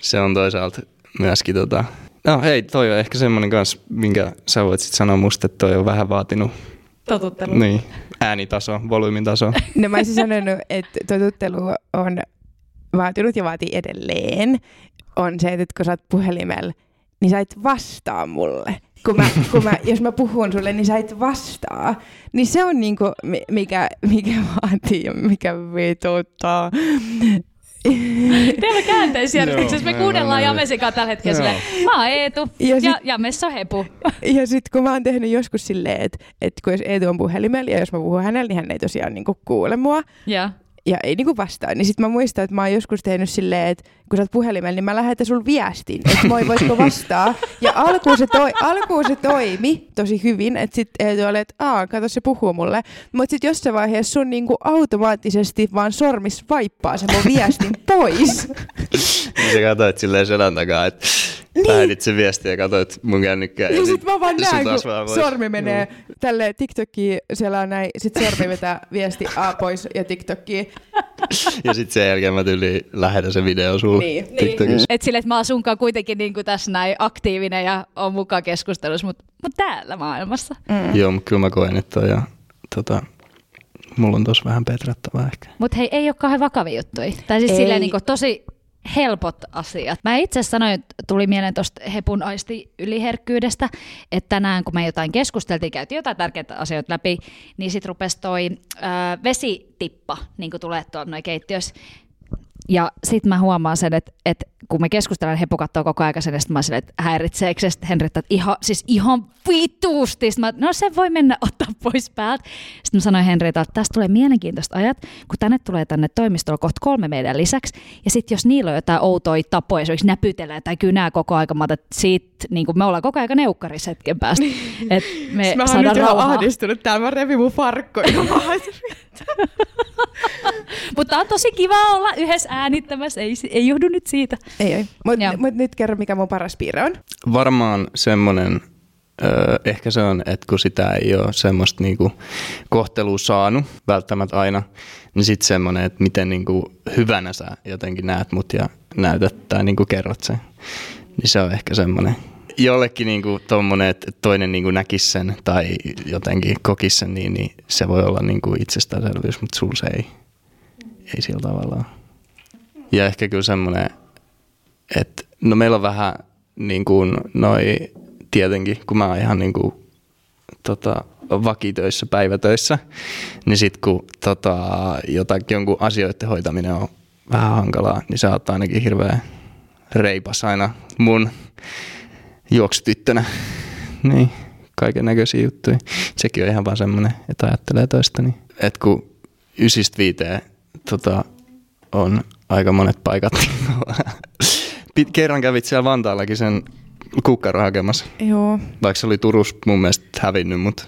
Se on toisaalta myöskin No hei, toi on ehkä semmoinen kanssa, minkä sä voit sit sanoa musta, että toi on vähän vaatinut totuttelu. Niin, äänitaso, volyymin taso. No mä oisin sanonut, että totuttelu on vaatinut ja vaatii edelleen. On se, että kun sä oot puhelimella, niin sä et vastaa mulle. Jos mä puhun sulle, niin sä et vastaa. Niin se on niinku, mikä vaatii ja mikä vetottaa. Teillä on käänteisjärjestyksessä. Me kuunnellaan Jamesikaan tällä hetkellä silleen, mä oon Eetu ja Jamessa on Hepu. Ja sit kun mä oon tehnyt joskus silleen, että kun jos Eetu on puhelimella ja jos mä puhun hänelle, niin hän ei tosiaan niinku kuule mua. Yeah. Ja ei niinku vastaa. Niin sit mä muistan, että mä oon joskus tehnyt silleen, että kun sä oot puhelimella, niin mä lähetän sulle viestin, että moi, voisiko vastaa. Ja alkuun se toimi tosi hyvin, että sit Eetu oli, että kato se puhuu mulle. Mut sit jossain vaiheessa sun niinku automaattisesti vaan sormis vaippaa se mun viestin pois. Sä katsoit silleen selän takaa, että lähdit se viestiä ja katsoit mun kännykkää. Ja sit mä vaan näen, kun sormi menee tälleen TikTokiin, siellä on näin, sit sormi vetää viesti pois ja TikTokiin. Ja sit sen jälkeen mä tyyliin lähetän se video sulle. Niin. Et sille, että mä oon sunkaan kuitenkin niinku tässä näin aktiivinen ja oon mukaan keskustelussa, mut täällä maailmassa. Mm. Joo, mut kyllä mä koen, että on, ja mulla on tossa vähän petrattavaa ehkä. Mut hei, ei oo kauhean vakavia juttuja. Tai siis silleen niinku tosi helpot asiat. Mä itse sanoin, että tuli mieleen tosta Hepun aisti yliherkkyydestä, että tänään kun me jotain keskusteltiin, käytiin jotain tärkeitä asioita läpi, niin sit rupesi toi vesitippa niin kun tulee tuolta noin keittiössä. Ja sit mä huomaan sen, että kun me keskustellaan, Hepu kattoo koko ajan sen, että mä oon silleen, että häiritseekö se Henrietta, että ihan vituusti. Mä, no se voi mennä ottaa pois päältä. Sitten mä sanoin Henrietta, että tästä tulee mielenkiintoiset ajat, kun tänne toimistolla kohta 3 meidän lisäksi. Ja sit jos niillä on jotain outoja tapoja, esimerkiksi näpytellään tai kynää koko ajan, mä otan, niin me ollaan koko ajan neukkarissa hetken päästä. Että me mä oon nyt ihan ahdistunut, täällä mä revin mun farkkoja. Mutta on tosi kiva olla yhdessä äänittämässä, ei johdu nyt siitä. Ei. Mut nyt kerro, mikä mun paras piirre on. Varmaan semmonen, ehkä se on, että kun sitä ei ole semmoista niinku kohtelua saanut välttämättä aina, niin sit semmonen, että miten niinku hyvänä sä jotenkin näet mut ja näytät tai niinku kerrot sen. Niin se on ehkä semmonen. Jollekin niinku tommonen, että toinen niinku näkisi sen tai jotenkin kokisi sen, niin se voi olla niinku itsestäänselvyys, mutta sulla se ei sillä tavalla. Ja ehkä kyllä semmoinen, että no meillä on vähän niin kuin noi tietenkin, kun mä oon ihan niin kuin vakitöissä, päivätöissä, niin sit kun jonkun asioiden hoitaminen on vähän hankalaa, niin sä oot ainakin hirveän reipas aina mun juoksutyttönä. Niin, kaiken näköisiä juttuja. Sekin on ihan vaan semmoinen, että ajattelee toista. Niin. Että kun 9-5 on aika monet paikat. Kerran kävit siellä Vantaallakin sen kukkaro hakemassa. Joo. Vaikka se oli Turussa mun mielestä hävinnyt, mutta...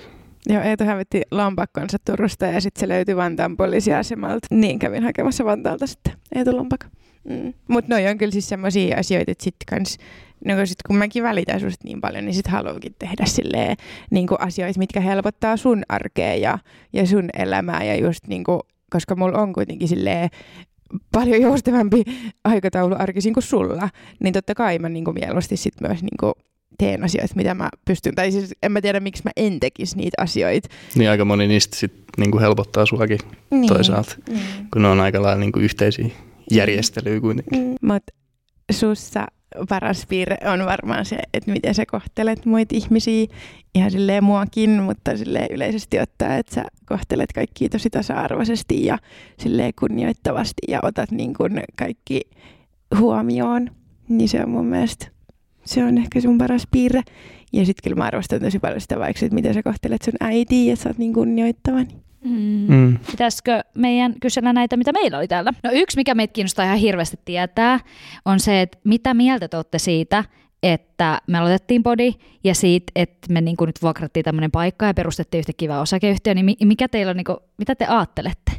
Joo, Eetu hävitti lompakkonsa Turusta ja sitten se löytyi Vantaan poliisiasemalta. Niin kävin hakemassa Vantaalta sitten Eetu lompakko. Mm. Mutta noi on kyllä siis semmosia asioita, että sitten kans... No kun mäkin välitän susta niin paljon, niin sit haluankin tehdä silleen niinku asioita, mitkä helpottaa sun arkea ja sun elämää ja just niinku... Koska mulla on kuitenkin silleen... paljon joustavampi aikataulu arkisin kuin sulla, niin totta kai mä niinku mieluusti sit myös niinku teen asioita, mitä mä pystyn. Tai siis en mä tiedä, miksi mä en tekisi niitä asioita. Niin aika moni niistä sit niinku helpottaa suakin toisaalta, kun ne on aika lailla niinku yhteisiä järjestelyjä kuitenkin. Mutta sussa paras piirre on varmaan se, että miten sä kohtelet muita ihmisiä, ihan silleen muakin, mutta silleen yleisesti ottaa, että sä kohtelet kaikkia tosi tasa-arvoisesti ja silleen kunnioittavasti ja otat niin kuin kaikki huomioon, niin se on mun mielestä, se on ehkä sun paras piirre. Ja sit kyllä mä arvostan tosi paljon sitä vaikka, että miten sä kohtelet sun äitiä, että sä oot niin kunnioittavani. Pitäisikö meidän kysellä näitä, mitä meillä oli täällä? No yksi, mikä meitä kiinnostaa ihan hirveästi tietää, on se, että mitä mieltä te olette siitä, että me aloitettiin podi ja siitä, että me niin kuin nyt vuokrattiin tämmöinen paikka ja perustettiin yhtä kivää osakeyhtiöä, niin mikä teillä on, niin kuin, mitä te aattelette?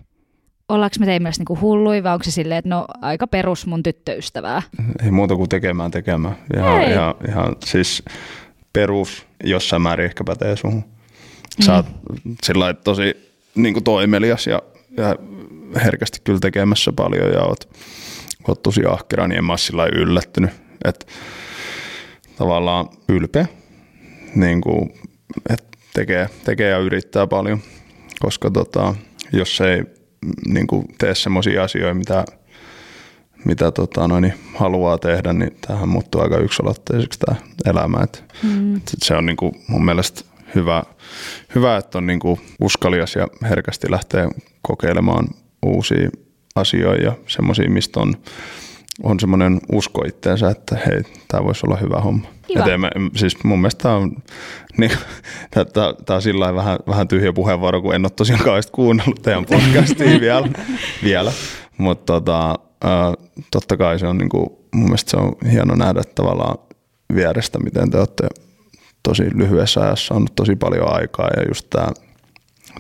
Ollaanko me teidän mielestä niin hulluja vai onko se silleen, että no aika perus mun tyttöystävää? Ei muuta kuin tekemään. Ihan siis perus jossain määrin ehkä pätee suhun. Sä oot sillain tosi niin toimelias ja herkästi kyllä tekemässä paljon ja oot tosi ahkera, niin en mä ole yllättynyt. Et, tavallaan ylpeä, niin kuin, että tekee ja yrittää paljon, koska jos ei niin kuin tee semmoisia asioita, mitä haluaa tehdä, niin tämähän muuttuu aika yksolotteiseksi tämä elämä. Et se on niin kuin mun mielestä hyvä, että on niin kuin uskalias ja herkästi lähtee kokeilemaan uusia asioita ja semmoisia, mistä on semmoinen usko itteensä, että hei, tämä voisi olla hyvä homma. Siis mun mielestä tämä on, niin, on sillain vähän tyhjä puheenvuoro, kun en ole tosiaan kauheasti kuunnellut teidän podcastia vielä. Mutta totta kai se on, niin kuin, mun mielestä se on hieno nähdä tavallaan vierestä, miten te olette tosi lyhyessä ajassa on tosi paljon aikaa ja just tämä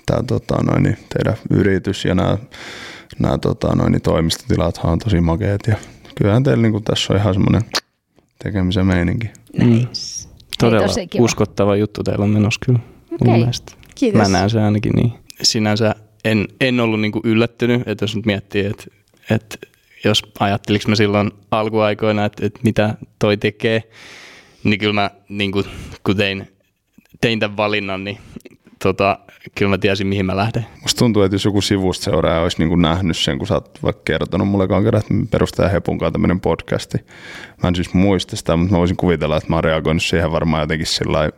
teidän yritys ja nämä toimistotilathan on tosi makeat ja kyllähän teillä niin kuin, tässä on ihan semmoinen tekemisen meininki. Nice. Todella uskottava juttu teillä on menossa kyllä. Okay. Kiitos. Mä näen se ainakin niin. Sinänsä en ollut niin kuin yllättynyt, että jos nyt miettii, että jos ajatteliko mä silloin alkuaikoina, että mitä toi tekee, niin kyllä mä niin kuin, kun tein tämän valinnan, niin kyllä mä tiesin, mihin mä lähden. Musta tuntuu, että jos joku sivusta seuraaja olisi niin kuin nähnyt sen, kun sä oot vaikka kertonut mulle kerran, että me perustetaan Hepunkaan tämmöinen podcasti. Mä en siis muista sitä, mutta mä voisin kuvitella, että mä oon reagoinut siihen varmaan jotenkin sillä lailla,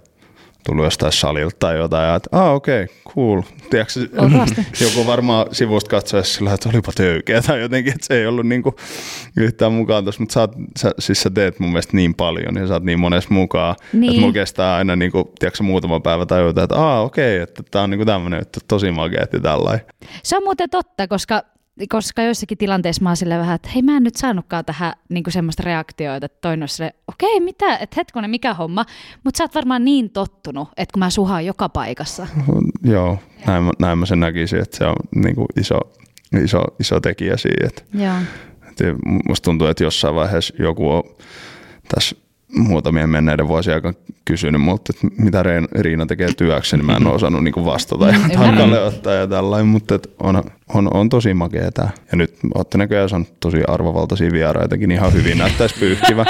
tullut jostain salilta tai jotain, ja että okei, cool. Tiedätkö, joku varmaan sivusta katsoessa sillä että olipa töykeä tai jotenkin, että se ei ollut niin kuin yhtään mukaan tuossa, mutta sä teet mun mielestä niin paljon ja sä oot niin monessa mukaan, niin. Että mulla kestää aina niin kuin, tiedätkö, muutama päivä tai jotain, että että tää on niin kuin tämmönen juttu, tosi makeetti tällainen. Se on muuten totta, koska joissakin tilanteissa mä oon silleen vähän, että hei mä en nyt saanutkaan tähän niin kuin semmoista reaktioita, että toinen on silleen, okei mitä, että hetkonen mikä homma, mutta sä oot varmaan niin tottunut, että kun mä suhaan joka paikassa. Joo, näin mä sen näkisin, että se on niin kuin iso tekijä siinä. Musta tuntuu, että jossain vaiheessa joku on tässä muutamien menneiden vuosien aikaan kysynyt multa, että mitä Riina tekee työksi, niin mä en ole osannut niinku vastata ja tarkalleen ottaa ja tällainen, mutta on tosi makea tää. Ja nyt ootte näköjään saanut tosi arvovaltaisia vieraitakin, ihan hyvin näyttäisi pyyhkivä.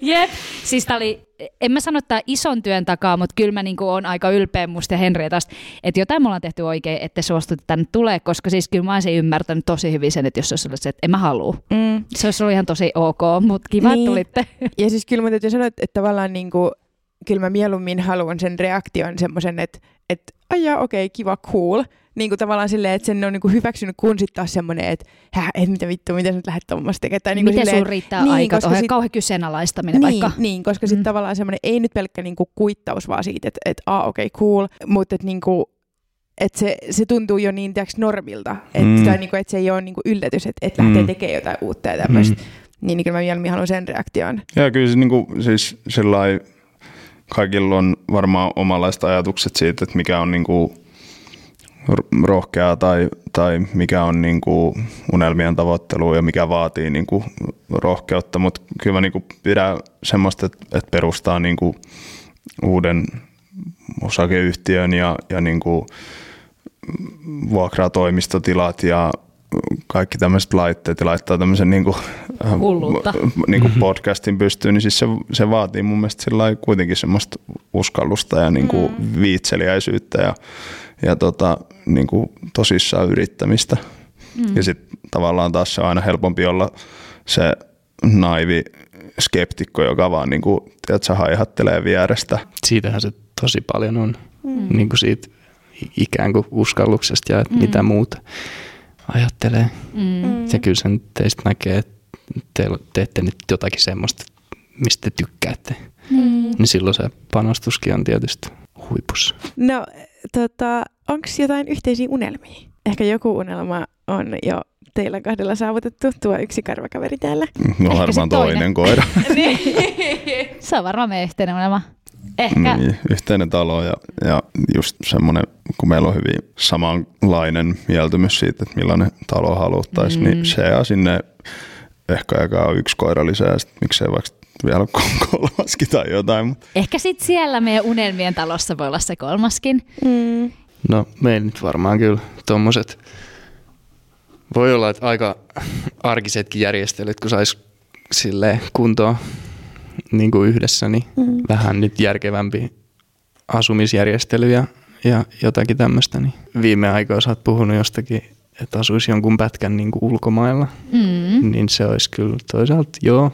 Jep, siis tää oli, en mä sano, että tää ison työn takaa, mutta kyllä mä niinku oon aika ylpeä musta ja Henrietasta, että jotain me ollaan tehty oikein, että suostutte tänne tulee, koska siis kyllä mä olisin ymmärtänyt tosi hyvin sen, että jos se olisi ollut se, että en mä haluu. Se olisi ollut ihan tosi ok, mutta kiva, että tulitte. Ja siis kyllä mä täytyy sanoa, että tavallaan niinku, kyllä mä mieluummin haluan sen reaktion semmoisen, että aijaa okei, kiva, cool. Niin kuin tavallaan silleen, että sen on niin kuin hyväksynyt, kun sitten taas semmoinen, että mitä vittua, mitä sä nyt lähdet tuommoista tekemään. Niin miten sun riittää niin, aika tuohon, kauhean kyseenalaistaminen niin, vaikka. Niin, koska sitten tavallaan semmoinen, ei nyt pelkkä niin kuin kuittaus vaan siitä, että okei, cool, mutta että niin kuin, että se tuntuu jo niin tiiäks normilta, että niinku, et se ei ole niinku yllätys, että lähtee tekemään jotain uutta ja tämmöistä. Niin kyllä mä mieluummin haluan sen reaktion. Ja kyllä se niinku, siis sellainen, kaikilla on varmaan omanlaista ajatukset siitä, että mikä on niinku rohkeaa tai mikä on niinku unelmien tavoittelua ja mikä vaatii niinku rohkeutta, mutta kyllä mä niinku pidän semmoista, että perustaa niinku uuden osakeyhtiön ja niinku vuokraa toimistotilat ja kaikki tämmöiset laitteet ja laittaa tämmöisen niinku podcastin pystyyn, niin siis se vaatii mun mielestä kuitenkin semmoista uskallusta ja niinku viitseliäisyyttä ja niinku tosissaan yrittämistä. Ja sitten tavallaan taas se on aina helpompi olla se naivi skeptikko, joka vaan niin kuin, tiedätkö, haihattelee vierestä. Siitähän se tosi paljon on, niin kuin siitä ikään kuin uskalluksesta ja mitä muuta ajattelee. Ja kyllä sen teistä näkee, että te teette nyt jotakin semmoista, mistä te tykkäätte. Niin silloin se panostuskin on tietysti huipussa. No, onko jotain yhteisiä unelmia? Ehkä joku unelma on jo teillä kahdella saavutettu, tuo yksi karvakaveri täällä. No varmaan toinen koira. Niin. Se on varmaan meidän yhteinen unelma. Ehkä. Niin, yhteinen talo ja just semmoinen, kun meillä on hyvin samanlainen mieltymys siitä, että millainen talo haluttaisiin, niin se jää sinne ehkä aikaa yksi koira lisää, sitten miksei vaikka vielä kolmaskin tai jotain. Mutta. Ehkä sitten siellä meidän unelmien talossa voi olla se kolmaskin. No me nyt varmaan kyllä tommoset, voi olla, että aika arkisetkin järjestelyt, kun saisi silleen kuntoon niin kuin yhdessä, niin vähän nyt järkevämpi asumisjärjestely ja jotakin tämmöistä. Niin. Viime aikoina sä oot puhunut jostakin, että asuisi jonkun pätkän niin kuin ulkomailla, niin se olisi kyllä toisaalta joo.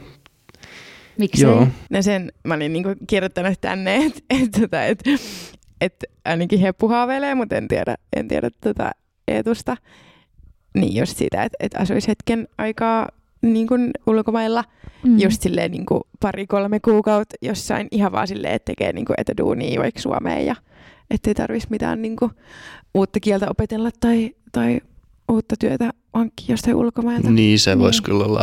Miksi? Joo. No sen mä olin niin kuin kirjoittanut tänne, että ainakin heppu haaveilee, mutta en tiedä tuota Eetusta. Niin just sitä, että asuisi hetken aikaa niin kuin ulkomailla, just silleen niin kuin 2-3 kuukautta jossain ihan vaan silleen, että tekee niin kuin etäduunia vaikka suomeen ja ettei tarvitsisi mitään niin kuin uutta kieltä opetella tai uutta työtä hankkia jostain ulkomailta. Niin se voisi kyllä olla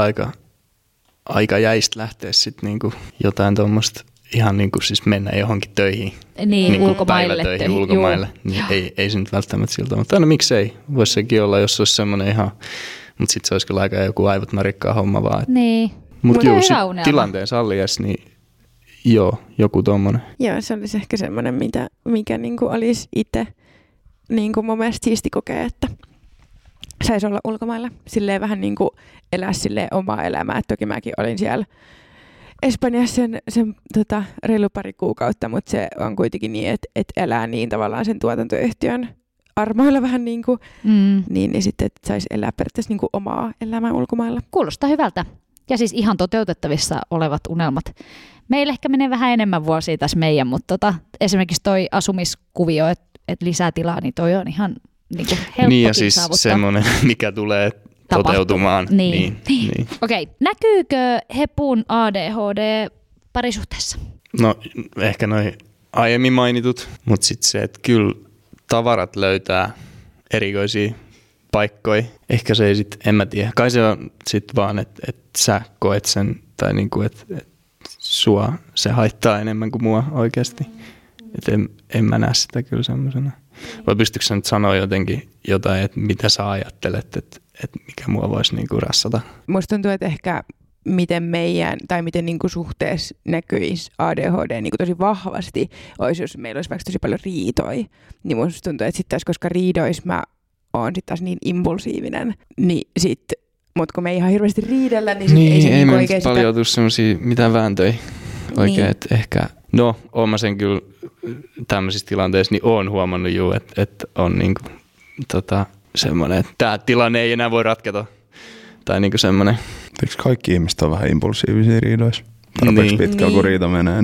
aika jäistä lähteä sitten niin kuin jotain tuommoista. Ihan niin kuin siis mennä johonkin töihin, niin ulkomaille. Päivätöihin ulkomaille, niin ei se nyt välttämättä siltä, mutta aina miksei, voisi sekin olla, jos se olisi semmoinen ihan, mutta sitten se olisi kyllä aika joku aivot narikkaa homma vaan. Niin. Mutta juu, tilanteen sallies, niin joo, joku tommoinen. Joo, se olisi ehkä semmoinen, mikä niinku olisi itse, niinku mun mielestä siisti kokea, että saisi olla ulkomailla, silleen vähän niinku elää silleen omaa elämää, että toki mäkin olin siellä Espanjassa sen reilu pari kuukautta, mutta se on kuitenkin niin, että elää niin tavallaan sen tuotantoyhtiön armoilla vähän niin kuin, niin sitten että saisi elää periaatteessa niin kuin omaa elämää ulkomailla. Kuulostaa hyvältä. Ja siis ihan toteutettavissa olevat unelmat. Meillä ehkä menee vähän enemmän vuosia tässä meidän, mutta esimerkiksi toi asumiskuvio, että lisää tilaa, niin toi on ihan niin kuin helppokin niin ja siis saavuttaa. Semmoinen, mikä tulee toteutumaan. Niin. Okei. Näkyykö hepun ADHD parisuhteessa? No ehkä noin aiemmin mainitut, mutta sitten se, että kyllä tavarat löytää erikoisia paikkoja. Ehkä se ei sitten, en mä tiedä. Kai se on sitten vaan, että sä koet sen tai niinku, että sua se haittaa enemmän kuin mua oikeasti. Että en mä näe sitä kyllä semmoisena. Vai pystytkö sä nyt sanoa jotenkin jotain, että mitä sä ajattelet, että mikä mua voisi niinku rassata? Musta tuntuu, että ehkä miten meidän, tai miten niinku suhteessa näkyisi ADHD niinku tosi vahvasti, olisi, jos meillä olisi vaikka tosi paljon riitoja. Niin musta tuntuu, että sitten taas, koska riidoissa mä oon sitten taas niin impulsiivinen, niin sitten, mutta kun me ei ihan hirveästi riidellä, niin sitten niin, ei se niinku oikein sitä. Niin, ei me paljon tule semmosia mitään vääntöjä oikein, niin. Että ehkä. No, oon mä sen kyllä tämmöisissä tilanteissa, niin oon huomannut juu, että on niinku semmoinen, että tämä tilanne ei enää voi ratketa. Tai niinku semmoinen. Eikö kaikki ihmiset on vähän impulsiivisia riidoissa? Tarpeeksi pitkään, kun riita menee.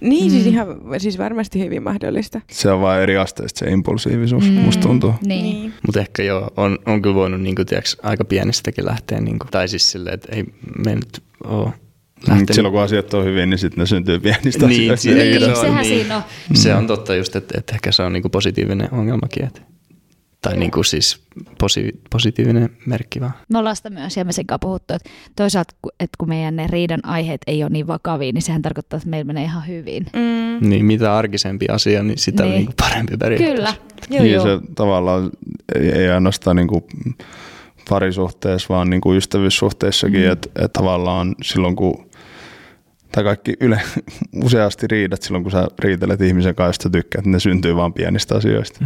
Niin siis ihan siis varmasti hyvin mahdollista. Se on vaan eri asteista se impulsiivisuus, musta tuntuu. Niin. Mutta ehkä joo, on kyllä voinut niinku, tiiäks, aika pienistäkin lähteä. Niinku. Tai siis silleen, että ei me nyt ole lähtenyt. Silloin kun asiat on hyvin, niin sitten ne syntyy pienistä asioista. Niin, sehän siinä on. Se on totta just, että ehkä se on niinku positiivinen ongelmakin, että tai niin kuin siis positiivinen merkki vaan. Me ollaan sitä myös Jämisen kanssa puhuttu, että toisaalta, että kun meidän ne riidan aiheet ei ole niin vakavia, niin sehän tarkoittaa, että meillä menee ihan hyvin. Niin, mitä arkisempi asia, niin sitä niin. On niin parempi periaatteessa. Kyllä, joo. Se tavallaan ei ainoastaan niin kuin parisuhteessa, vaan niin kuin ystävyyssuhteissakin, että tavallaan silloin kun tai kaikki useasti riidat silloin, kun sä riitelet ihmisen kanssa, sä tykkäät, että ne syntyy vaan pienistä asioista.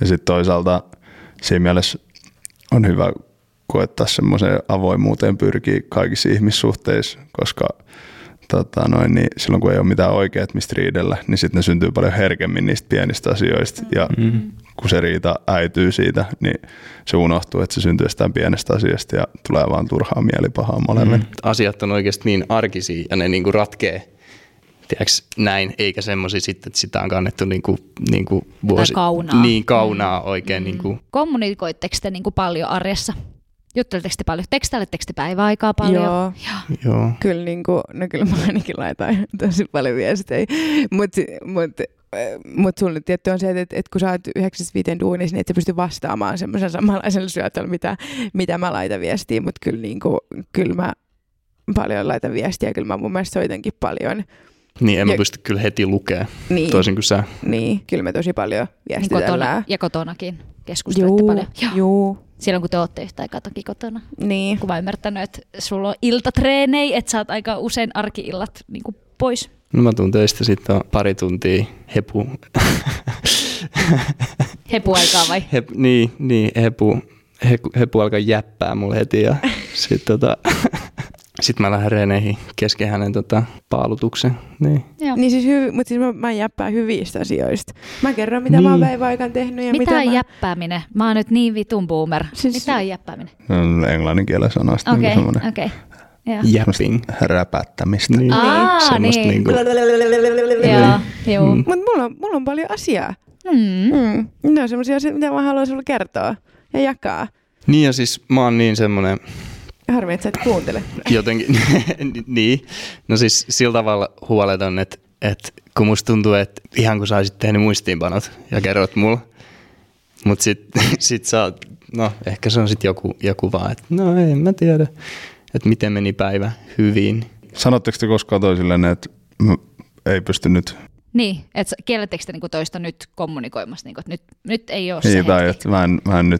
Ja sitten toisaalta siinä mielessä on hyvä koettaa semmoiseen avoimuuteen pyrkiä kaikissa ihmissuhteissa, koska niin silloin kun ei ole mitään oikeat mistä riidellä, niin sitten ne syntyy paljon herkemmin niistä pienistä asioista. Ja kun se riita äityy siitä, niin se unohtuu, että se syntyy jostain pienestä asiasta ja tulee vaan turhaa mielipahaa molemmin. Asiat on oikeasti niin arkisia ja ne niinku ratkee. Tiedätkö, näin, eikä semmoisia sitten, että sitä on kannettu niinku vuosi. Kaunaa. Niin kaunaa oikein. Niinku. Kommunikoitteko te niinku paljon arjessa? Jutteletteko te paljon? Tekstailetteko te päiväaikaa paljon? Joo. Kyllä, niinku, no kyllä mä ainakin laitan tosi paljon viestejä. Mutta sulle tietty on se, että kun sä oot 9-5 duunissa, niin et sä pysty vastaamaan semmoisen samanlaisella syötöllä, mitä mä laitan viestiä. Mutta kyllä, niinku, kyllä mä paljon laitan viestiä. Kyllä mä mun mielestä soitankin paljon. Niin, en mä pysty kyllä heti lukemaan, niin, toisin kuin sä. Niin, kyllä me tosi paljon viestitellään. Kotona, ja kotonakin keskustelette paljon. Joo. Silloin kun te ootte yhtä aikaa toki kotona. Niin. Kun mä ymmärtänyt, että sulla on iltatreenejä, että sä oot aika usein arki-illat niin kuin pois. No mä tuun töistä sitten pari tuntia hepuaikaa vai? Hepu alkaa jäppää mulle heti ja sit Sitten mä lähden reeneihin kesken hänen paalutuksen. Niin. Niin siis mutta siis mä jäppään hyvistä asioista. Mä kerron, mitä mä oon päiväaikaan tehnyt. Ja mitä on jäppääminen? Mä oon nyt niin vitun boomer. Siis mitä on jäppääminen? Englannin kielen sanasta. Okei, okei. Jäpping. Räpättämistä. Niin. Semmosta niin kuin. Mutta mulla on paljon asiaa. Ne on semmoisia asioita, mitä mä haluan sulle kertoa ja jakaa. Niin ja siis mä oon niin semmoinen. Harmi, että sä et kuuntele. Jotenkin, niin. No siis sillä tavalla huoleton, että kun musta tuntuu, että ihan kun sä olisit tehnyt muistiinpanot ja kerrot mulle. Mutta sit sä oot, no ehkä se on sit joku vaan, että no en mä tiedä, että miten meni päivä hyvin. Sanotteko te koskaan toisilleen, että ei pysty nyt? Niin, että kiellettekö te niinku toista nyt kommunikoimassa, niinku, että nyt ei ole se hetki. Tai että mä en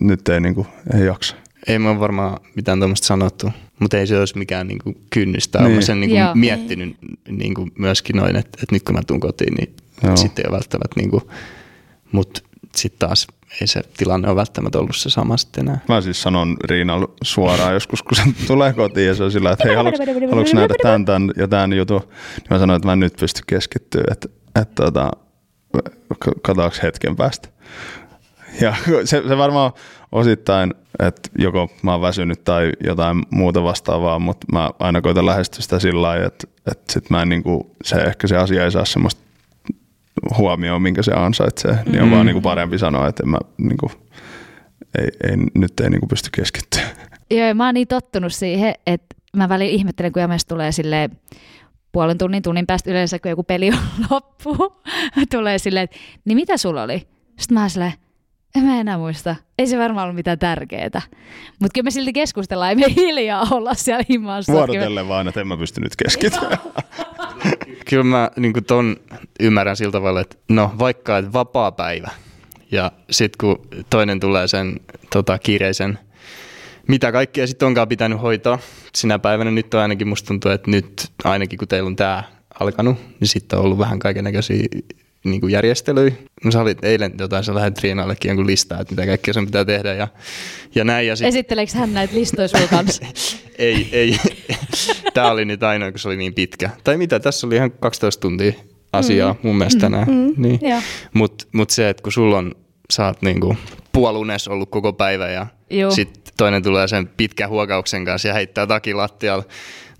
nyt ei, niinku, ei jaksa. Ei mä ole varmaan mitään tuommoista sanottu, mutta ei se olisi mikään niinku kynnystä. Niin. Olen sen niinku miettinyt niinku myöskin noin, että nyt kun mä tuun kotiin, niin sitten ei ole välttämättä. Niinku, mutta sitten taas ei se tilanne ole välttämättä ollut se sama sitten enää. Mä siis sanon Riinalle suoraan joskus, kun se tulee kotiin ja se on sillä, että hei, haluatko nähdä tämän ja tämän jutun? Niin mä sanon, että mä en nyt pysty keskittyä, että katsotaanko hetken päästä. Ja se varmaan osittain, että joko mä oon väsynyt tai jotain muuta vastaavaa, mutta mä aina koitan lähestyä sitä sillä lailla, että sit mä en niinku, ehkä se asia ei saa semmoista huomioon, minkä se ansaitsee. Mm-hmm. Niin on vaan niinku parempi sanoa, että mä niinku, nyt ei niinku pysty keskittyä. Joo, mä oon niin tottunut siihen, että mä väliin ihmettelen, kun James tulee silleen, puolen tunnin päästä yleensä, kun joku peli on loppu, tulee silleen, että niin mitä sulla oli? Sitten mä oon silleen, en mä enää muista. Ei se varmaan ollut mitään tärkeää. Mutta kyllä me silti keskustellaan, ei me hiljaa olla siellä himassa. Vuorotellen vaan, että en mä pystynyt keskittymään. Kyllä mä niin kuin ton ymmärrän sillä tavalla, että no vaikka et vapaa päivä. Ja sit kun toinen tulee sen kiireisen, mitä kaikkea sit onkaan pitänyt hoitaa sinä päivänä. Nyt on ainakin, musta tuntuu, että nyt ainakin kun teillä on tää alkanut, niin sitten on ollut vähän kaikennäköisiä niin järjestelyä. No sä olit eilen jotain, sä lähdet Riinallekin jonkun listaa, että mitä kaikkea sen pitää tehdä ja näin. Ja esitteleekö hän näitä listoja sun kanssa? Ei. Tää oli nyt ainoa, kun se oli niin pitkä. Tai mitä, tässä oli ihan 12 tuntia asiaa mun mielestä tänään. Niin. Mut se, että kun sulla on, sä oot niinku puolunes ollut koko päivä ja sitten toinen tulee sen pitkän huokauksen kanssa ja heittää takin lattialle.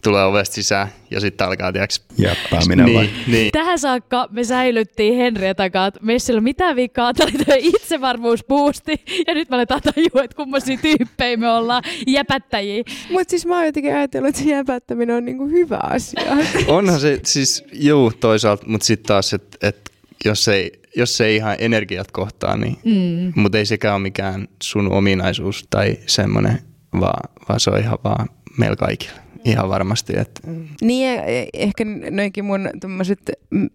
Tulee ovesta sisään ja sitten alkaa, tiedäks. Jäppääminen vai? Niin. Tähän saakka me säilyttiin Henriä takaa, että meissä ei ole mitään vikaa, tai itsevarmuusboosti, ja nyt me aletaan tajua, että kummosia tyyppejä me ollaan jäpättäjiä. Mutta siis mä oon jotenkin ajatellut, että se jäpättäminen on niinku hyvä asia. Onhan se siis, juu, toisaalta, mutta sitten taas, että jos ei ihan energiat kohtaa, niin, mutta ei sekään ole mikään sun ominaisuus tai semmoinen, vaan se on ihan vaan meillä kaikilla. Ihan varmasti. Että. Niin, ehkä noinkin mun tommoset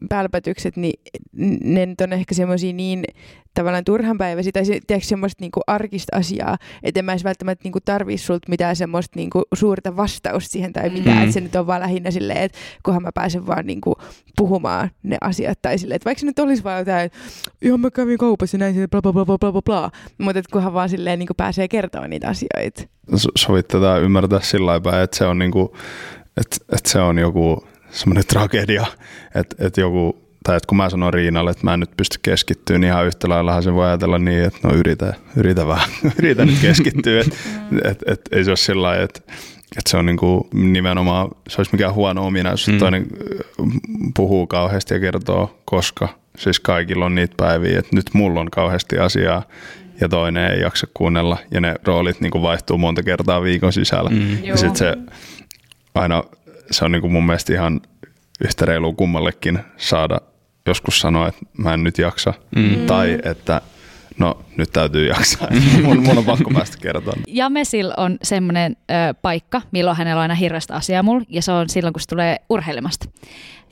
pälpätykset, niin ne nyt on ehkä semmosia niin tavallaan turhanpäiväisiä tai semmoista niinku arkista asiaa, että en mä edes välttämättä niinku tarvii sulta mitään semmoista niinku suurta vastausta siihen tai mitään, että se nyt on vaan lähinnä silleen, että kunhan mä pääsen vaan niinku puhumaan ne asiat tai silleen, että vaikka se nyt olisi vaan jotain, että ihan mä kävin kaupassa näin silleen bla bla bla bla bla bla, mutta että kunhan vaan silleen niinku pääsee kertomaan niitä asioita. Sovittaa ymmärtää sillä lailla, että se on niinku että se on joku semmoinen tragedia, että joku, tai että kun mä sanon Riinalle, että mä en nyt pysty keskittyä, niin ihan yhtä laillahan se voi ajatella niin, että no yritä vähän, yritä nyt keskittyä, että ei se ole sillä lailla, että se on niinku nimenomaan, se olisi mikään huono ominaisuus, että toinen puhuu kauheasti ja kertoo, koska siis kaikilla on niitä päiviä, että nyt mulla on kauheasti asiaa ja toinen ei jaksa kuunnella ja ne roolit niinku vaihtuu monta kertaa viikon sisällä. Ja sitten se aina, se on niinku mun mielestä ihan yhtä reilua kummallekin saada joskus sanoa, että mä en nyt jaksa tai että no nyt täytyy jaksaa, mun on pakko päästä kertoa. Ja Mesil on semmoinen paikka, milloin hänellä on aina hirveästä asiaa mulla, ja se on silloin, kun se tulee urheilemasta.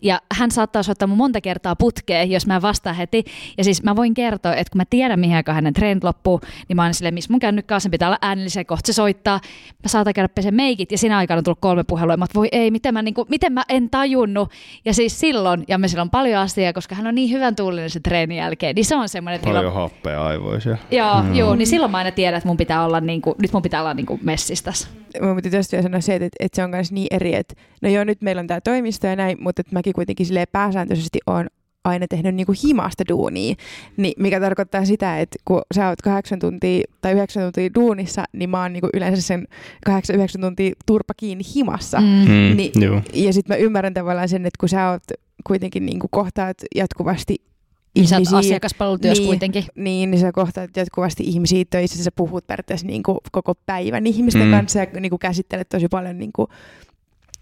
Ja hän saattaa soittaa mun monta kertaa putkeen, jos mä vastaan heti. Ja siis mä voin kertoa, että kun mä tiedän, mihin aikaan hänen treenit loppuu, niin mä oon silleen, missä mun kännykkaan, sen pitää olla äänelliseen, kohta se soittaa. Mä saatan käydä peseen meikit, ja siinä aikaan on tullut 3 puhelua. Mä oon, voi ei, miten mä en tajunnut. Ja siis silloin, ja me silloin paljon asiaa, koska hän on niin hyvän tuulinen sen treenin jälkeen, niin se on semmoinen... Paljon happea aivoisia. Joo, juu, niin silloin mä aina tiedän, että mun pitää olla, nyt mun pitää olla messissä tässä. Mä piti tietysti vielä sanoa se, että se on myös niin eri, että no joo, nyt meillä on tämä toimisto ja näin, mutta että mäkin kuitenkin silleen pääsääntöisesti olen aina tehnyt niinku himasta duunia, niin mikä tarkoittaa sitä, että kun sä oot 8 tuntia tai 9 tuntia duunissa, niin mä oon niinku yleensä sen 8-9 tuntia turpa kiinni himassa. Niin, ja sitten mä ymmärrän tavallaan sen, että kun sä oot kuitenkin niinku kohtaat jatkuvasti ihmisiä. Sä oot asiakaspalvelutyössä kuitenkin. Niin sä kohtaat jatkuvasti ihmisiä töissä, sä puhut periaatteessa niinku koko päivän ihmisten kanssa ja niinku käsittelet tosi paljon niinku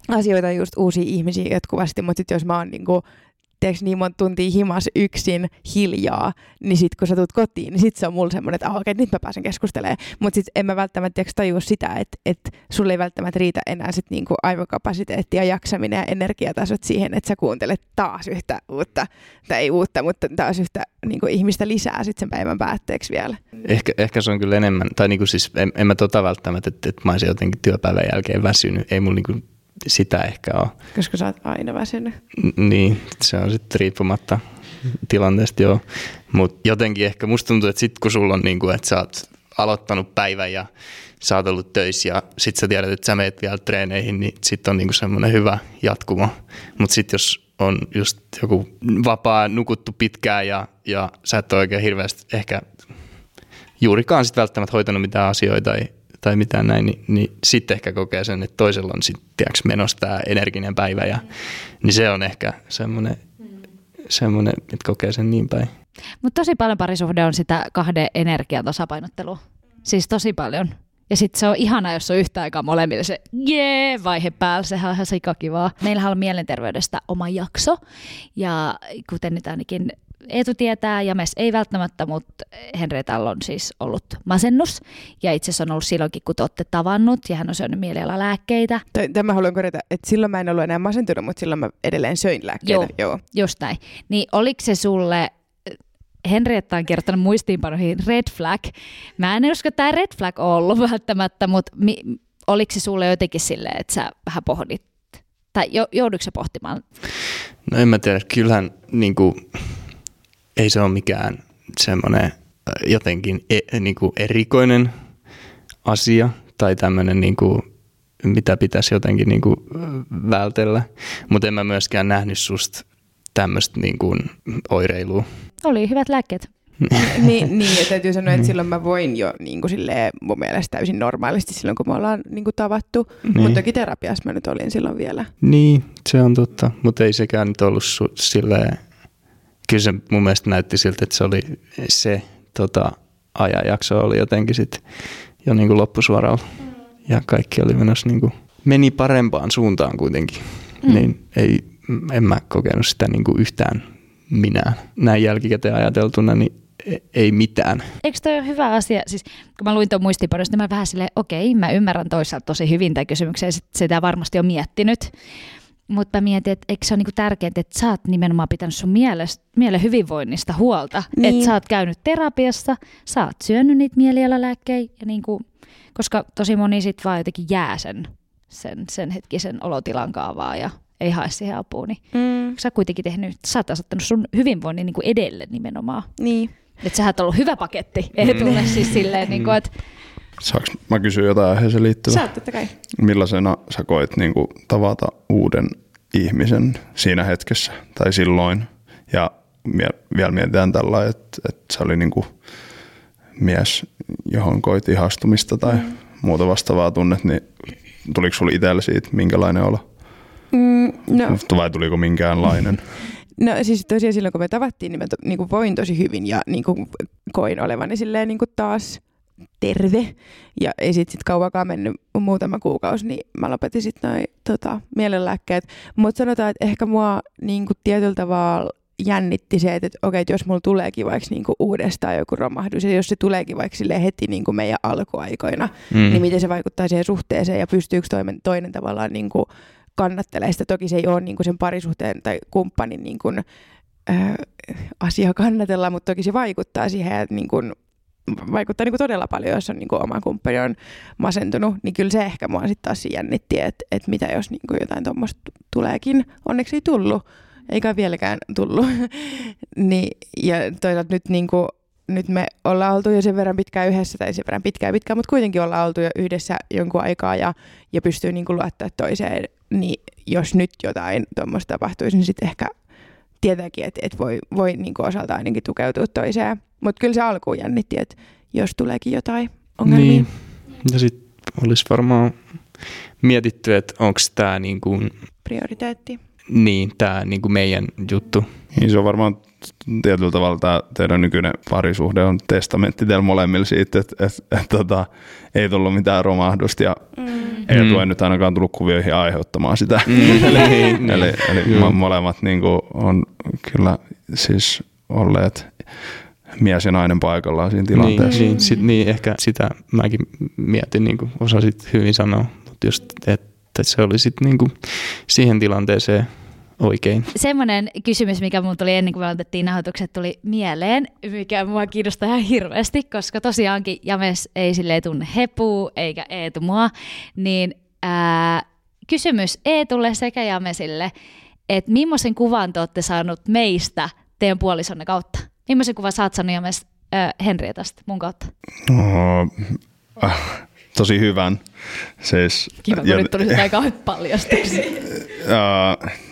asioita, just uusia ihmisiä jatkuvasti, mutta sitten jos mä oon niin monta tuntia himas yksin hiljaa, niin sitten kun sä tulet kotiin, niin sitten se on mulla semmoinen, että okei, nyt mä pääsen keskustelemaan. Mutta sitten en mä välttämättä tajua sitä, että sulle ei välttämättä riitä enää sit niinku aivokapasiteetti ja jaksaminen ja energiatasot siihen, että sä kuuntelet taas yhtä uutta, tai ei uutta, mutta taas yhtä niinku ihmistä lisää sitten sen päivän päätteeksi vielä. Ehkä se on kyllä enemmän, tai niinku siis en mä välttämättä, että mä olisin jotenkin työpäivän jälkeen väsynyt, ei mulla niinku... Sitä ehkä on. Koska sä oot aina väsynyt. Niin, se on sitten riippumatta tilanteesta, joo. Mutta jotenkin ehkä musta tuntuu, että sit kun sulla on niinku, että sä oot aloittanut päivän ja sä oot ollut töissä ja sit sä tiedät, että sä meet vielä treeneihin, niin sit on niinku semmoinen hyvä jatkumo. Mutta sit jos on just joku vapaa, nukuttu pitkään ja sä et ole oikein hirveästi ehkä juurikaan sit välttämättä hoitanut mitään asioita, tai mitään näin, niin sitten ehkä kokee sen, että toisella on sitten menossa tämä energinen päivä. Ja, niin se on ehkä semmoinen, että kokee sen niin päin. Mutta tosi paljon parisuhde on sitä kahden energian tasapainottelua. Siis tosi paljon. Ja sitten se on ihanaa, jos on yhtä aikaa molemmille se vaihe päällä. Sehän on ihan sikakivaa. Meillähän on mielenterveydestä oma jakso. Ja kuten nyt ainakin... Eetu tietää ja Mes ei välttämättä, mutta Henrietalla on siis ollut masennus. Ja itse asiassa on ollut silloinkin, kun te olette tavannut ja hän on syönyt mielialalääkkeitä. Tämä haluan korjata, että silloin mä en ollut enää masentunut, mutta silloin mä edelleen söin lääkkeitä. Joo. Just näin. Niin oliko se sulle, Henrietta on kirjoittanut muistiinpanoihin red flag. Mä en usko, että tämä red flag on ollut välttämättä, mutta oliko se sulle jotenkin silleen, että sä vähän pohdit? Tai joudutko sä pohtimaan? No en mä tiedä, kyllähän niinku... Ei se ole mikään semmoinen jotenkin niinku erikoinen asia tai tämmöinen, niinku, mitä pitäisi jotenkin niinku vältellä. Mutta en mä myöskään nähnyt susta tämmöistä niinku oireilua. Oli hyvät lääkkeet. Niin, ja täytyy sanoa, että silloin mä voin jo niinku silleen, mun mielestä täysin normaalisti silloin, kun me ollaan niinku tavattu. Niin. Mutta toki terapiassa mä nyt olin silloin vielä. Niin, se on totta. Mutta ei sekään nyt ollut silleen... Kyllä se mun mielestä näytti siltä, että se oli se ajanjakso oli jotenkin sitten jo niinku loppusuoralla ja kaikki oli menossa niinku, meni parempaan suuntaan kuitenkin, niin en mä kokenut sitä niinku yhtään minään. Näin jälkikäteen ajateltuna niin ei mitään. Eikö toi ole hyvä asia? Siis, kun mä luin tuon muistiinpanosta, niin mä vähän silleen, okei, mä ymmärrän toisaalta tosi hyvin tämän kysymyksen ja sitä varmasti on miettinyt. Mutta mietin, että eikö se ole niinku tärkeintä, että sä oot nimenomaan pitänyt sun mielen hyvinvoinnista huolta. Niin. Että sä oot käynyt terapiassa, sä oot syönyt niitä mielialalääkkejä, ja niinku, koska tosi moni sit vaan jotenkin jää sen hetkisen olotilan kaavaa ja ei hae siihen apua. Niin sä oot kuitenkin tehnyt, sä oot asettanut sun hyvinvoinnin niinku edelle nimenomaan. Niin. Että sä oot ollut hyvä paketti, ei tule siis silleen, niinku, että... Saanko mä kysyä jotain aiheeseen liittyvää? Saat, totta kai. Millaisena sä koit niin kuin tavata uuden ihmisen siinä hetkessä tai silloin? Ja vielä mietitään tällä, että se oli niin kuin mies, johon koit ihastumista tai muuta vastaavaa tunnet, niin tuliko sulla itsellä siitä minkälainen olo? No. Vai tuliko minkäänlainen? No siis tosiaan silloin, kun me tavattiin, niin mä niin voin tosi hyvin ja niin kuin koin olevani silleen niin kuin taas terve. Ja ei sit kauankaan mennyt muutama kuukausi, niin mä lopetin sit noi mielenlääkkeet. Mutta sanotaan, että ehkä mua niin kuin tietyllä tavalla jännitti se, että okei, jos mulla tuleekin vaikka niinku uudestaan joku romahdus, ja jos se tuleekin vaikka heti niinku meidän alkuaikoina, niin miten se vaikuttaa siihen suhteeseen, ja pystyykö toinen tavallaan niinku kannattelee sitä. Toki se ei ole niinku sen parisuhteen tai kumppanin niinku, asia kannatella, mutta toki se vaikuttaa siihen, että niinku, vaikuttaa niinku todella paljon, jos on niinku oma kumppani on masentunut, niin kyllä se ehkä mua sitten taas jännitti, että et mitä jos niinku jotain tuommoista tuleekin. Onneksi ei tullut. Eikä vieläkään tullut. Niin, ja toisaalta nyt, niin kuin, nyt me ollaan oltu jo sen verran pitkään yhdessä, tai sen verran pitkään, mutta kuitenkin ollaan oltu jo yhdessä jonkun aikaa ja pystyy niin kuin luottaa toiseen. Niin jos nyt jotain tuommoista tapahtuisi, niin sitten ehkä tietääkin, että voi niin kuin osaltaan ainakin tukeutua toiseen. Mutta kyllä se alkuun jännitti, että jos tuleekin jotain ongelmia. Niin. Ja sitten olisi varmaan mietitty, että onko tämä niin kuin prioriteetti. Niin, tämä niinku meidän juttu. Niin se on varmaan tietyllä tavalla tämä teidän nykyinen parisuhde on testamentti teillä molemmilla siitä, että ei tullut mitään romahdusta ja ei tule nyt ainakaan tullut kuvioihin aiheuttamaan sitä. Eli molemmat niinku on kyllä siis olleet mies ja nainen paikallaan siinä tilanteessa. Niin, ehkä sitä mäkin mietin, niin kuin osasit hyvin sanoa, mutta just että se oli sitten niinku siihen tilanteeseen oikein. Semmoinen kysymys, mikä mun tuli ennen kuin me otettiin nauhoitukset, tuli mieleen, mikä mua kiinnostaa ihan hirveästi, koska tosiaankin James ei silleen tunne Hepua eikä Eetu mua, niin kysymys Eetulle sekä Jamesille, että millaisen kuvan te olette saanut meistä teidän puolisonne kautta? Millaisen kuvan sä oot saanut James Henrietasta mun kautta? Tosi hyvän. Siis, kiva, kun nyt tulisi aika paljastuksi.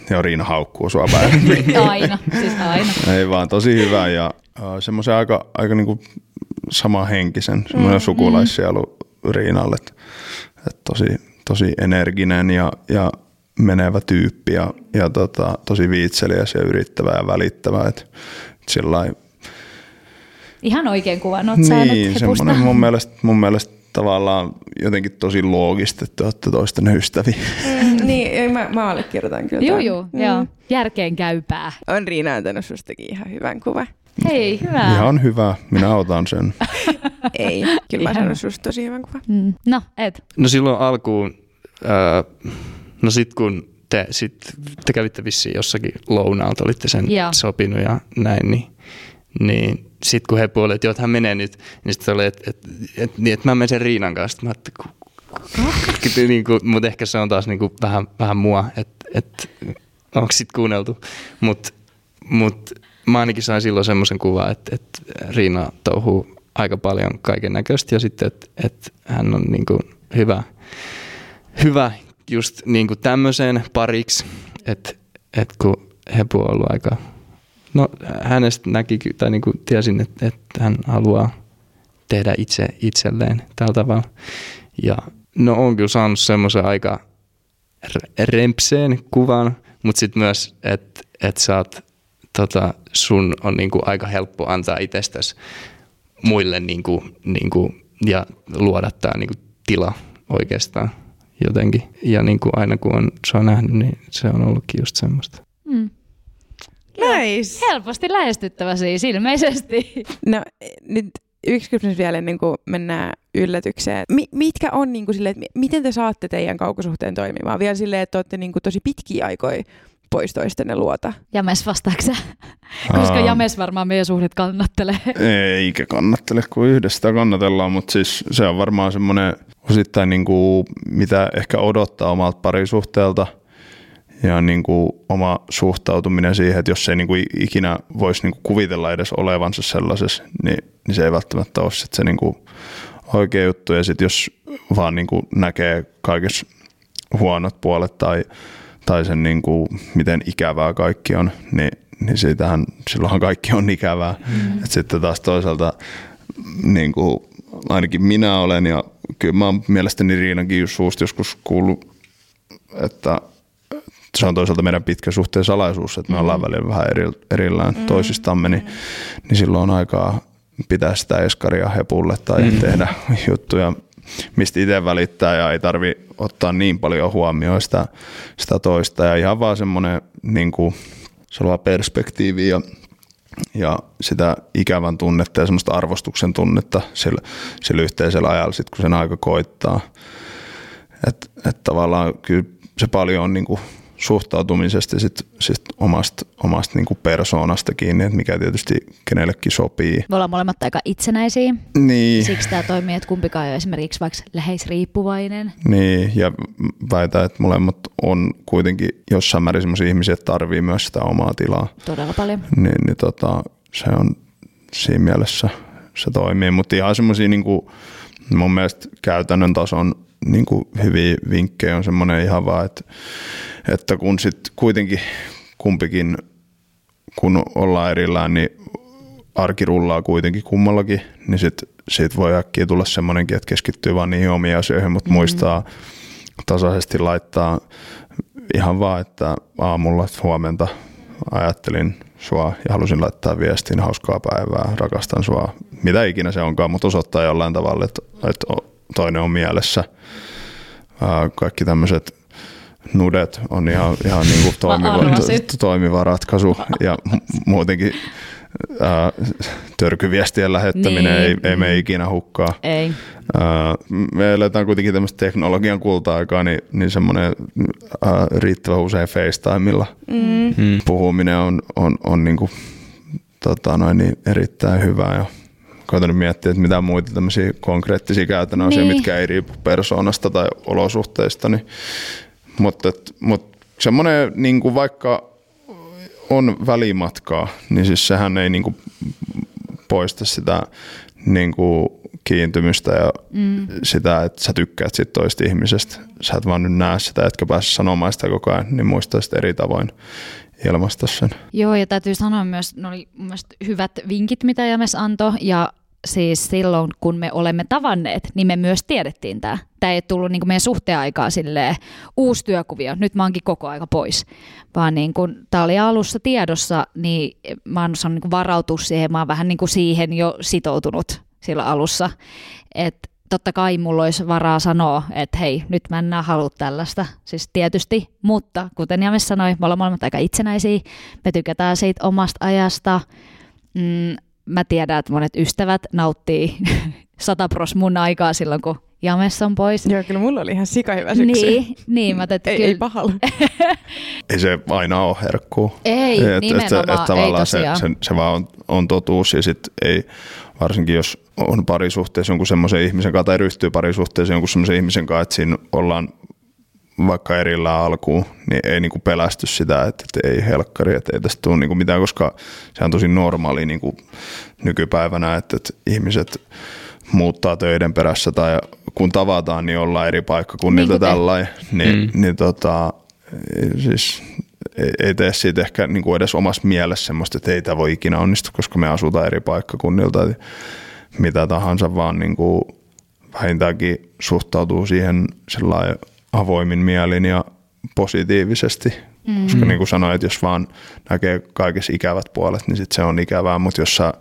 Joo, Riina haukkuu sua päin. Aina. Ei vaan, tosi hyvä ja semmoisen aika niinku samanhenkisen, semmoinen sukulaissielu Riinalle. Et tosi energinen ja menevä tyyppi ja tosi viitseliäs ja yrittävä ja välittävä. Et sillain, ihan oikein kuvan oot saanut Hepusta. Niin, semmoinen mun mielestä tavallaan jotenkin tosi loogista, että olette toisten ystäviä. Niin, mä allekirjoitan kyllä. Joo. Järkeen käypää. On Riina antanut sustakin ihan hyvän kuvan. Hei, hyvä. Ihan hyvä, minä otan sen. Ei, kyllä mä sanon susta tosi hyvän kuvan. No, et. No silloin alkuun, no sit kun te kävitte vissiin jossakin lounaalta, olitte sen sopinut ja näin, niin sitten kun he puolivat, että hän menee nyt, niin sitten oli, että mä menen sen Riinan kanssa. Mä mutta ehkä se on taas niin kuin vähän mua, että onko sit kuunneltu. Mut mä ainakin sain silloin semmoisen kuvan, että Riina touhuu aika paljon kaiken näköistä ja sitten, että hän on niin kuin hyvä just niin kuin tämmöiseen pariksi, että kun Hepu on ollut aika... No hänestä näki, tai niin kuin tiesin, että hän haluaa tehdä itse itselleen tällä tavalla. Ja no on kyllä saanut semmoisen aika rempseen kuvan, mutta sitten myös, että sun on niin kuin aika helppo antaa itsestäsi muille niin kuin, ja luoda tämä niin kuin tila oikeastaan jotenkin. Ja niin kuin aina kun se on nähnyt, niin se on ollutkin just semmoista. Nice. Helposti lähestyttävä siis ilmeisesti. No nyt yksi kysymys vielä ennen kuin mennään yllätykseen. Mitkä on niin kuin silleen, että miten te saatte teidän kaukosuhteen toimimaan? Vielä silleen, että olette niin kuin tosi pitkiä aikoja pois toistenne luota. James, vastaatko sä? Koska James varmaan meidän suhdet kannattelee. Eikä kannattele, kun yhdessä kannatellaan, mutta siis se on varmaan semmoinen osittain niin kuin, mitä ehkä odottaa omalta parisuhteelta. Ja niin kuin oma suhtautuminen siihen, että jos ei niin kuin ikinä voisi niin kuin kuvitella edes olevansa sellaisessa, niin se ei välttämättä ole se niin kuin oikea juttu, ja sitten jos vaan niin kuin näkee kaikissa huonot puolet tai sen niin kuin, miten ikävää kaikki on, niin silloinhan kaikki on ikävää. Mm. Et sitten taas toisaalta niin kuin ainakin minä olen, ja kyllä mä oon mielestäni Riinankin suusta joskus kuullut, että se on toisaalta meidän pitkä suhteen salaisuus, että me ollaan välillä vähän erillään toisistamme, niin silloin on aikaa pitää sitä eskaria hepulle tai tehdä juttuja, mistä itse välittää, ja ei tarvitse ottaa niin paljon huomioon sitä toista. Ja ihan vaan semmoinen niin kuin, perspektiivi ja sitä ikävän tunnetta ja semmoista arvostuksen tunnetta sillä yhteisellä ajalla, sit, kun sen aika koittaa. Että tavallaan kyllä se paljon on niin kuin suhtautumisesta ja sit omasta niin kuin persoonasta kiinni, että mikä tietysti kenellekin sopii. Me ollaan molemmat aika itsenäisiä, niin. Siksi tämä toimii, että kumpikaan ei ole esimerkiksi vaikka läheisriippuvainen. Niin, ja väitän, että molemmat on kuitenkin jossain määrin sellaisia ihmisiä, että tarvii myös sitä omaa tilaa. Todella paljon. Niin, se on siinä mielessä, se toimii, mutta ihan semmoisia niin kuin mun mielestä käytännön tason niin kuin hyviä vinkkejä on semmoinen ihan vaan, että kun sitten kuitenkin kumpikin, kun ollaan erillään, niin arki rullaa kuitenkin kummallakin, niin sitten siitä voi äkkiä tulla semmoinenkin, että keskittyy vaan niihin omiin asioihin, mutta muistaa tasaisesti laittaa ihan vaan, että aamulla huomenta ajattelin sua ja halusin laittaa viestin, hauskaa päivää, rakastan sua, mitä ikinä se onkaan, mutta osoittaa jollain tavalla, että toinen on mielessä. Kaikki tämmöiset nudet on ihan niin kuin toimiva ratkaisu. Ja muutenkin törkyviestien lähettäminen ei mene ikinä hukkaan. Ei. Me eletään kuitenkin tämmöistä teknologian kulta-aikaa, niin semmoinen riittävän usein FaceTimella puhuminen on niin kuin, erittäin hyvää jo. Koitan miettiä, että mitä muita tämmöisiä konkreettisia käytännön asioita, mitkä ei riipu persoonasta tai olosuhteista. Niin. Mutta semmoinen, niin kuin vaikka on välimatkaa, niin siis sehän ei niin kuin poista sitä niin kuin kiintymystä ja sitä, että sä tykkäät sit toista ihmisestä. Sä et vaan nyt näe sitä, etkä pääse sanomaan sitä koko ajan, niin muistaa sitä eri tavoin. Ilmaista sen. Joo, ja täytyy sanoa myös, ne oli hyvät vinkit, mitä James antoi, ja siis silloin, kun me olemme tavanneet, niin me myös tiedettiin tämä. Tämä ei tullut niin kuin meidän suhteen aikaa silleen, uusi työkuvio, nyt mä oonkin koko aika pois, vaan niin kuin, tämä oli alussa tiedossa, niin mä oon saanut niin varautua siihen, mä oon vähän niin kuin siihen jo sitoutunut silloin alussa, että totta kai mulla olisi varaa sanoa, että hei, nyt mä en halua tällaista, siis tietysti, mutta kuten James sanoi, me ollaan molemmat aika itsenäisiä, me tykätään siitä omasta ajasta, mä tiedän, että monet ystävät nauttii 100% mun aikaa silloin, kun James on pois. Joo, kyllä mulla oli ihan sikahyvä syksy. Niin, mä teet, ei pahalla. Ei se aina ole herkkuu. Ei, nimenomaan, ei tosiaan. Se vaan on totuus, ja sitten ei, varsinkin jos on parisuhteessa jonkun semmoisen ihmisen kanssa tai ryhtyy parisuhteeseen jonkun semmoisen ihmisen kanssa, että siinä ollaan vaikka erillään alkuun, niin ei niinku pelästy sitä, että ei helkkari, että ei tästä tule niinku mitään, koska se on tosi normaali niinku nykypäivänä, että ihmiset muuttaa töiden perässä tai kun tavataan, niin ollaan eri paikkakunnilta niin tällainen, siis ei tee siitä ehkä niinku edes omassa mielessä semmoista, että ei tämä voi ikinä onnistu, koska me asutaan eri paikkakunnilta, mitä tahansa, vaan niinku vähintäänkin suhtautuu siihen sellainen avoimin mielin ja positiivisesti. Koska niin kuin sanoin, että jos vaan näkee kaikissa ikävät puolet, niin sit se on ikävää, mutta jos sä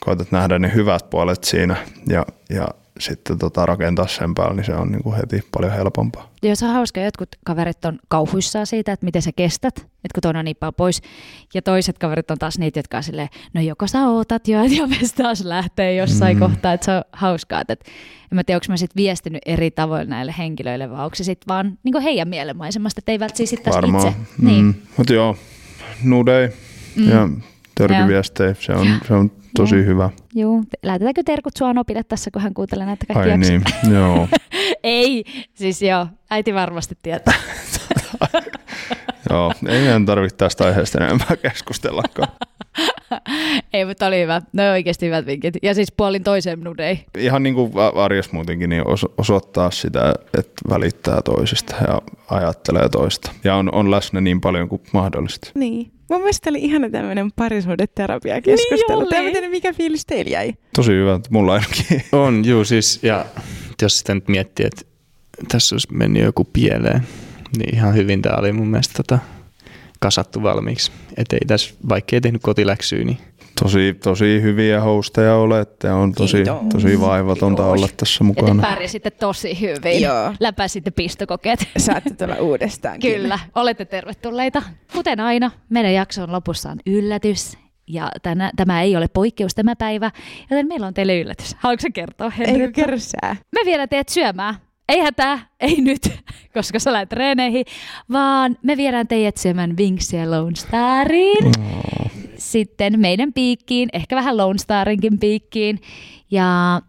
koetat nähdä ne hyvät puolet siinä ja sitten rakentaa sen päälle, niin se on niinku heti paljon helpompaa. Joo, se on hauska. Jotkut kaverit on kauhuissaan siitä, että miten sä kestät, että kun toinen on niin paljon pois. Ja toiset kaverit on taas niitä, jotka on silleen, no joko sä ootat jo, että James taas lähtee jossain kohtaa. Että se on hauskaa. Et en mä tiedä, onko mä sit viestinyt eri tavoin näille henkilöille, vai onko se sit vaan niinku heidän mielenmaisemasta, että ei välttämättä sit taas itse. Niin. Mutta joo, nudei ja törkyviestejä, se on tosi hyvä. Joo, lähetetäänkö terkut sua Nopille tässä, kun hän kuuntelee näitä kaikki jaksoja? Niin, joo. Ei, siis joo, äiti varmasti tietää. Joo, ei meidän tarvitse tästä aiheesta enempää keskustellakaan. Ei, mutta oli hyvä. No oikeasti hyvät vinkit. Ja siis puolin toiseen nudei. Ihan niin kuin arjessa muutenkin, niin osoittaa sitä, että välittää toisista ja ajattelee toista. Ja on läsnä niin paljon kuin mahdollista. Niin. Mun mielestä oli ihana tämmöinen parisuhdeterapiakeskustelu. Niin oli. Tämä, mikä fiilis teillä jäi? Tosi hyvä, mulla ainakin. On, juu siis. Ja jos sitä nyt miettii, että tässä olisi mennyt joku pieleen, niin ihan hyvin tämä oli mun mielestä kasattu valmiiksi. Että ei tässä, vaikka ei tehnyt kotiläksyä, niin... Tosi hyviä hosteja olette. On tosi vaivatonta olla tässä mukana. Ja te pärjäsitte tosi hyvin. Joo. Läpäisitte pistokokeet. Saatte tulla uudestaankin. Kyllä, olette tervetulleita. Kuten aina, meidän jakson lopussa on yllätys. Ja tämä ei ole poikkeus tämä päivä, joten meillä on teille yllätys. Haluatko sä kertoa, Henrikka? Eikö kersää? Me viedään teet syömään. Ei hätää, ei nyt, koska sä lähet treeneihin, vaan me viedään teidät syömään vinksiä Lone Stariin. Sitten meidän piikkiin, ehkä vähän Lone Starinkin piikkiin. Ja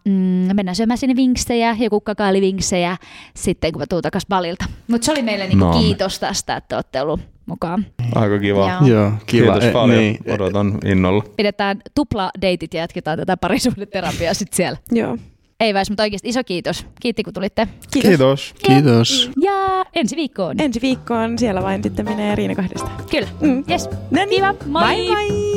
mennään syömään sinne vinksejä ja kukkakaalivinksejä sitten, kun mä tuun takas balilta. Mutta se oli meille niinku kiitos tästä, että olette ollut mukaan. Aika kiva. Joo, kiva. Kiitos paljon. Niin. Odotan innolla. Pidetään tupladeitit ja jatketaan tätä parisuhdeterapiaa sitten siellä. Joo. Ei väis, mutta oikeasti iso kiitos. Kiitti, kun tulitte. Kiitos. Ja ensi viikkoon. Siellä vain sitten menee Riina 2. Kyllä. Yes. No niin. Kiva. Moi. Bye.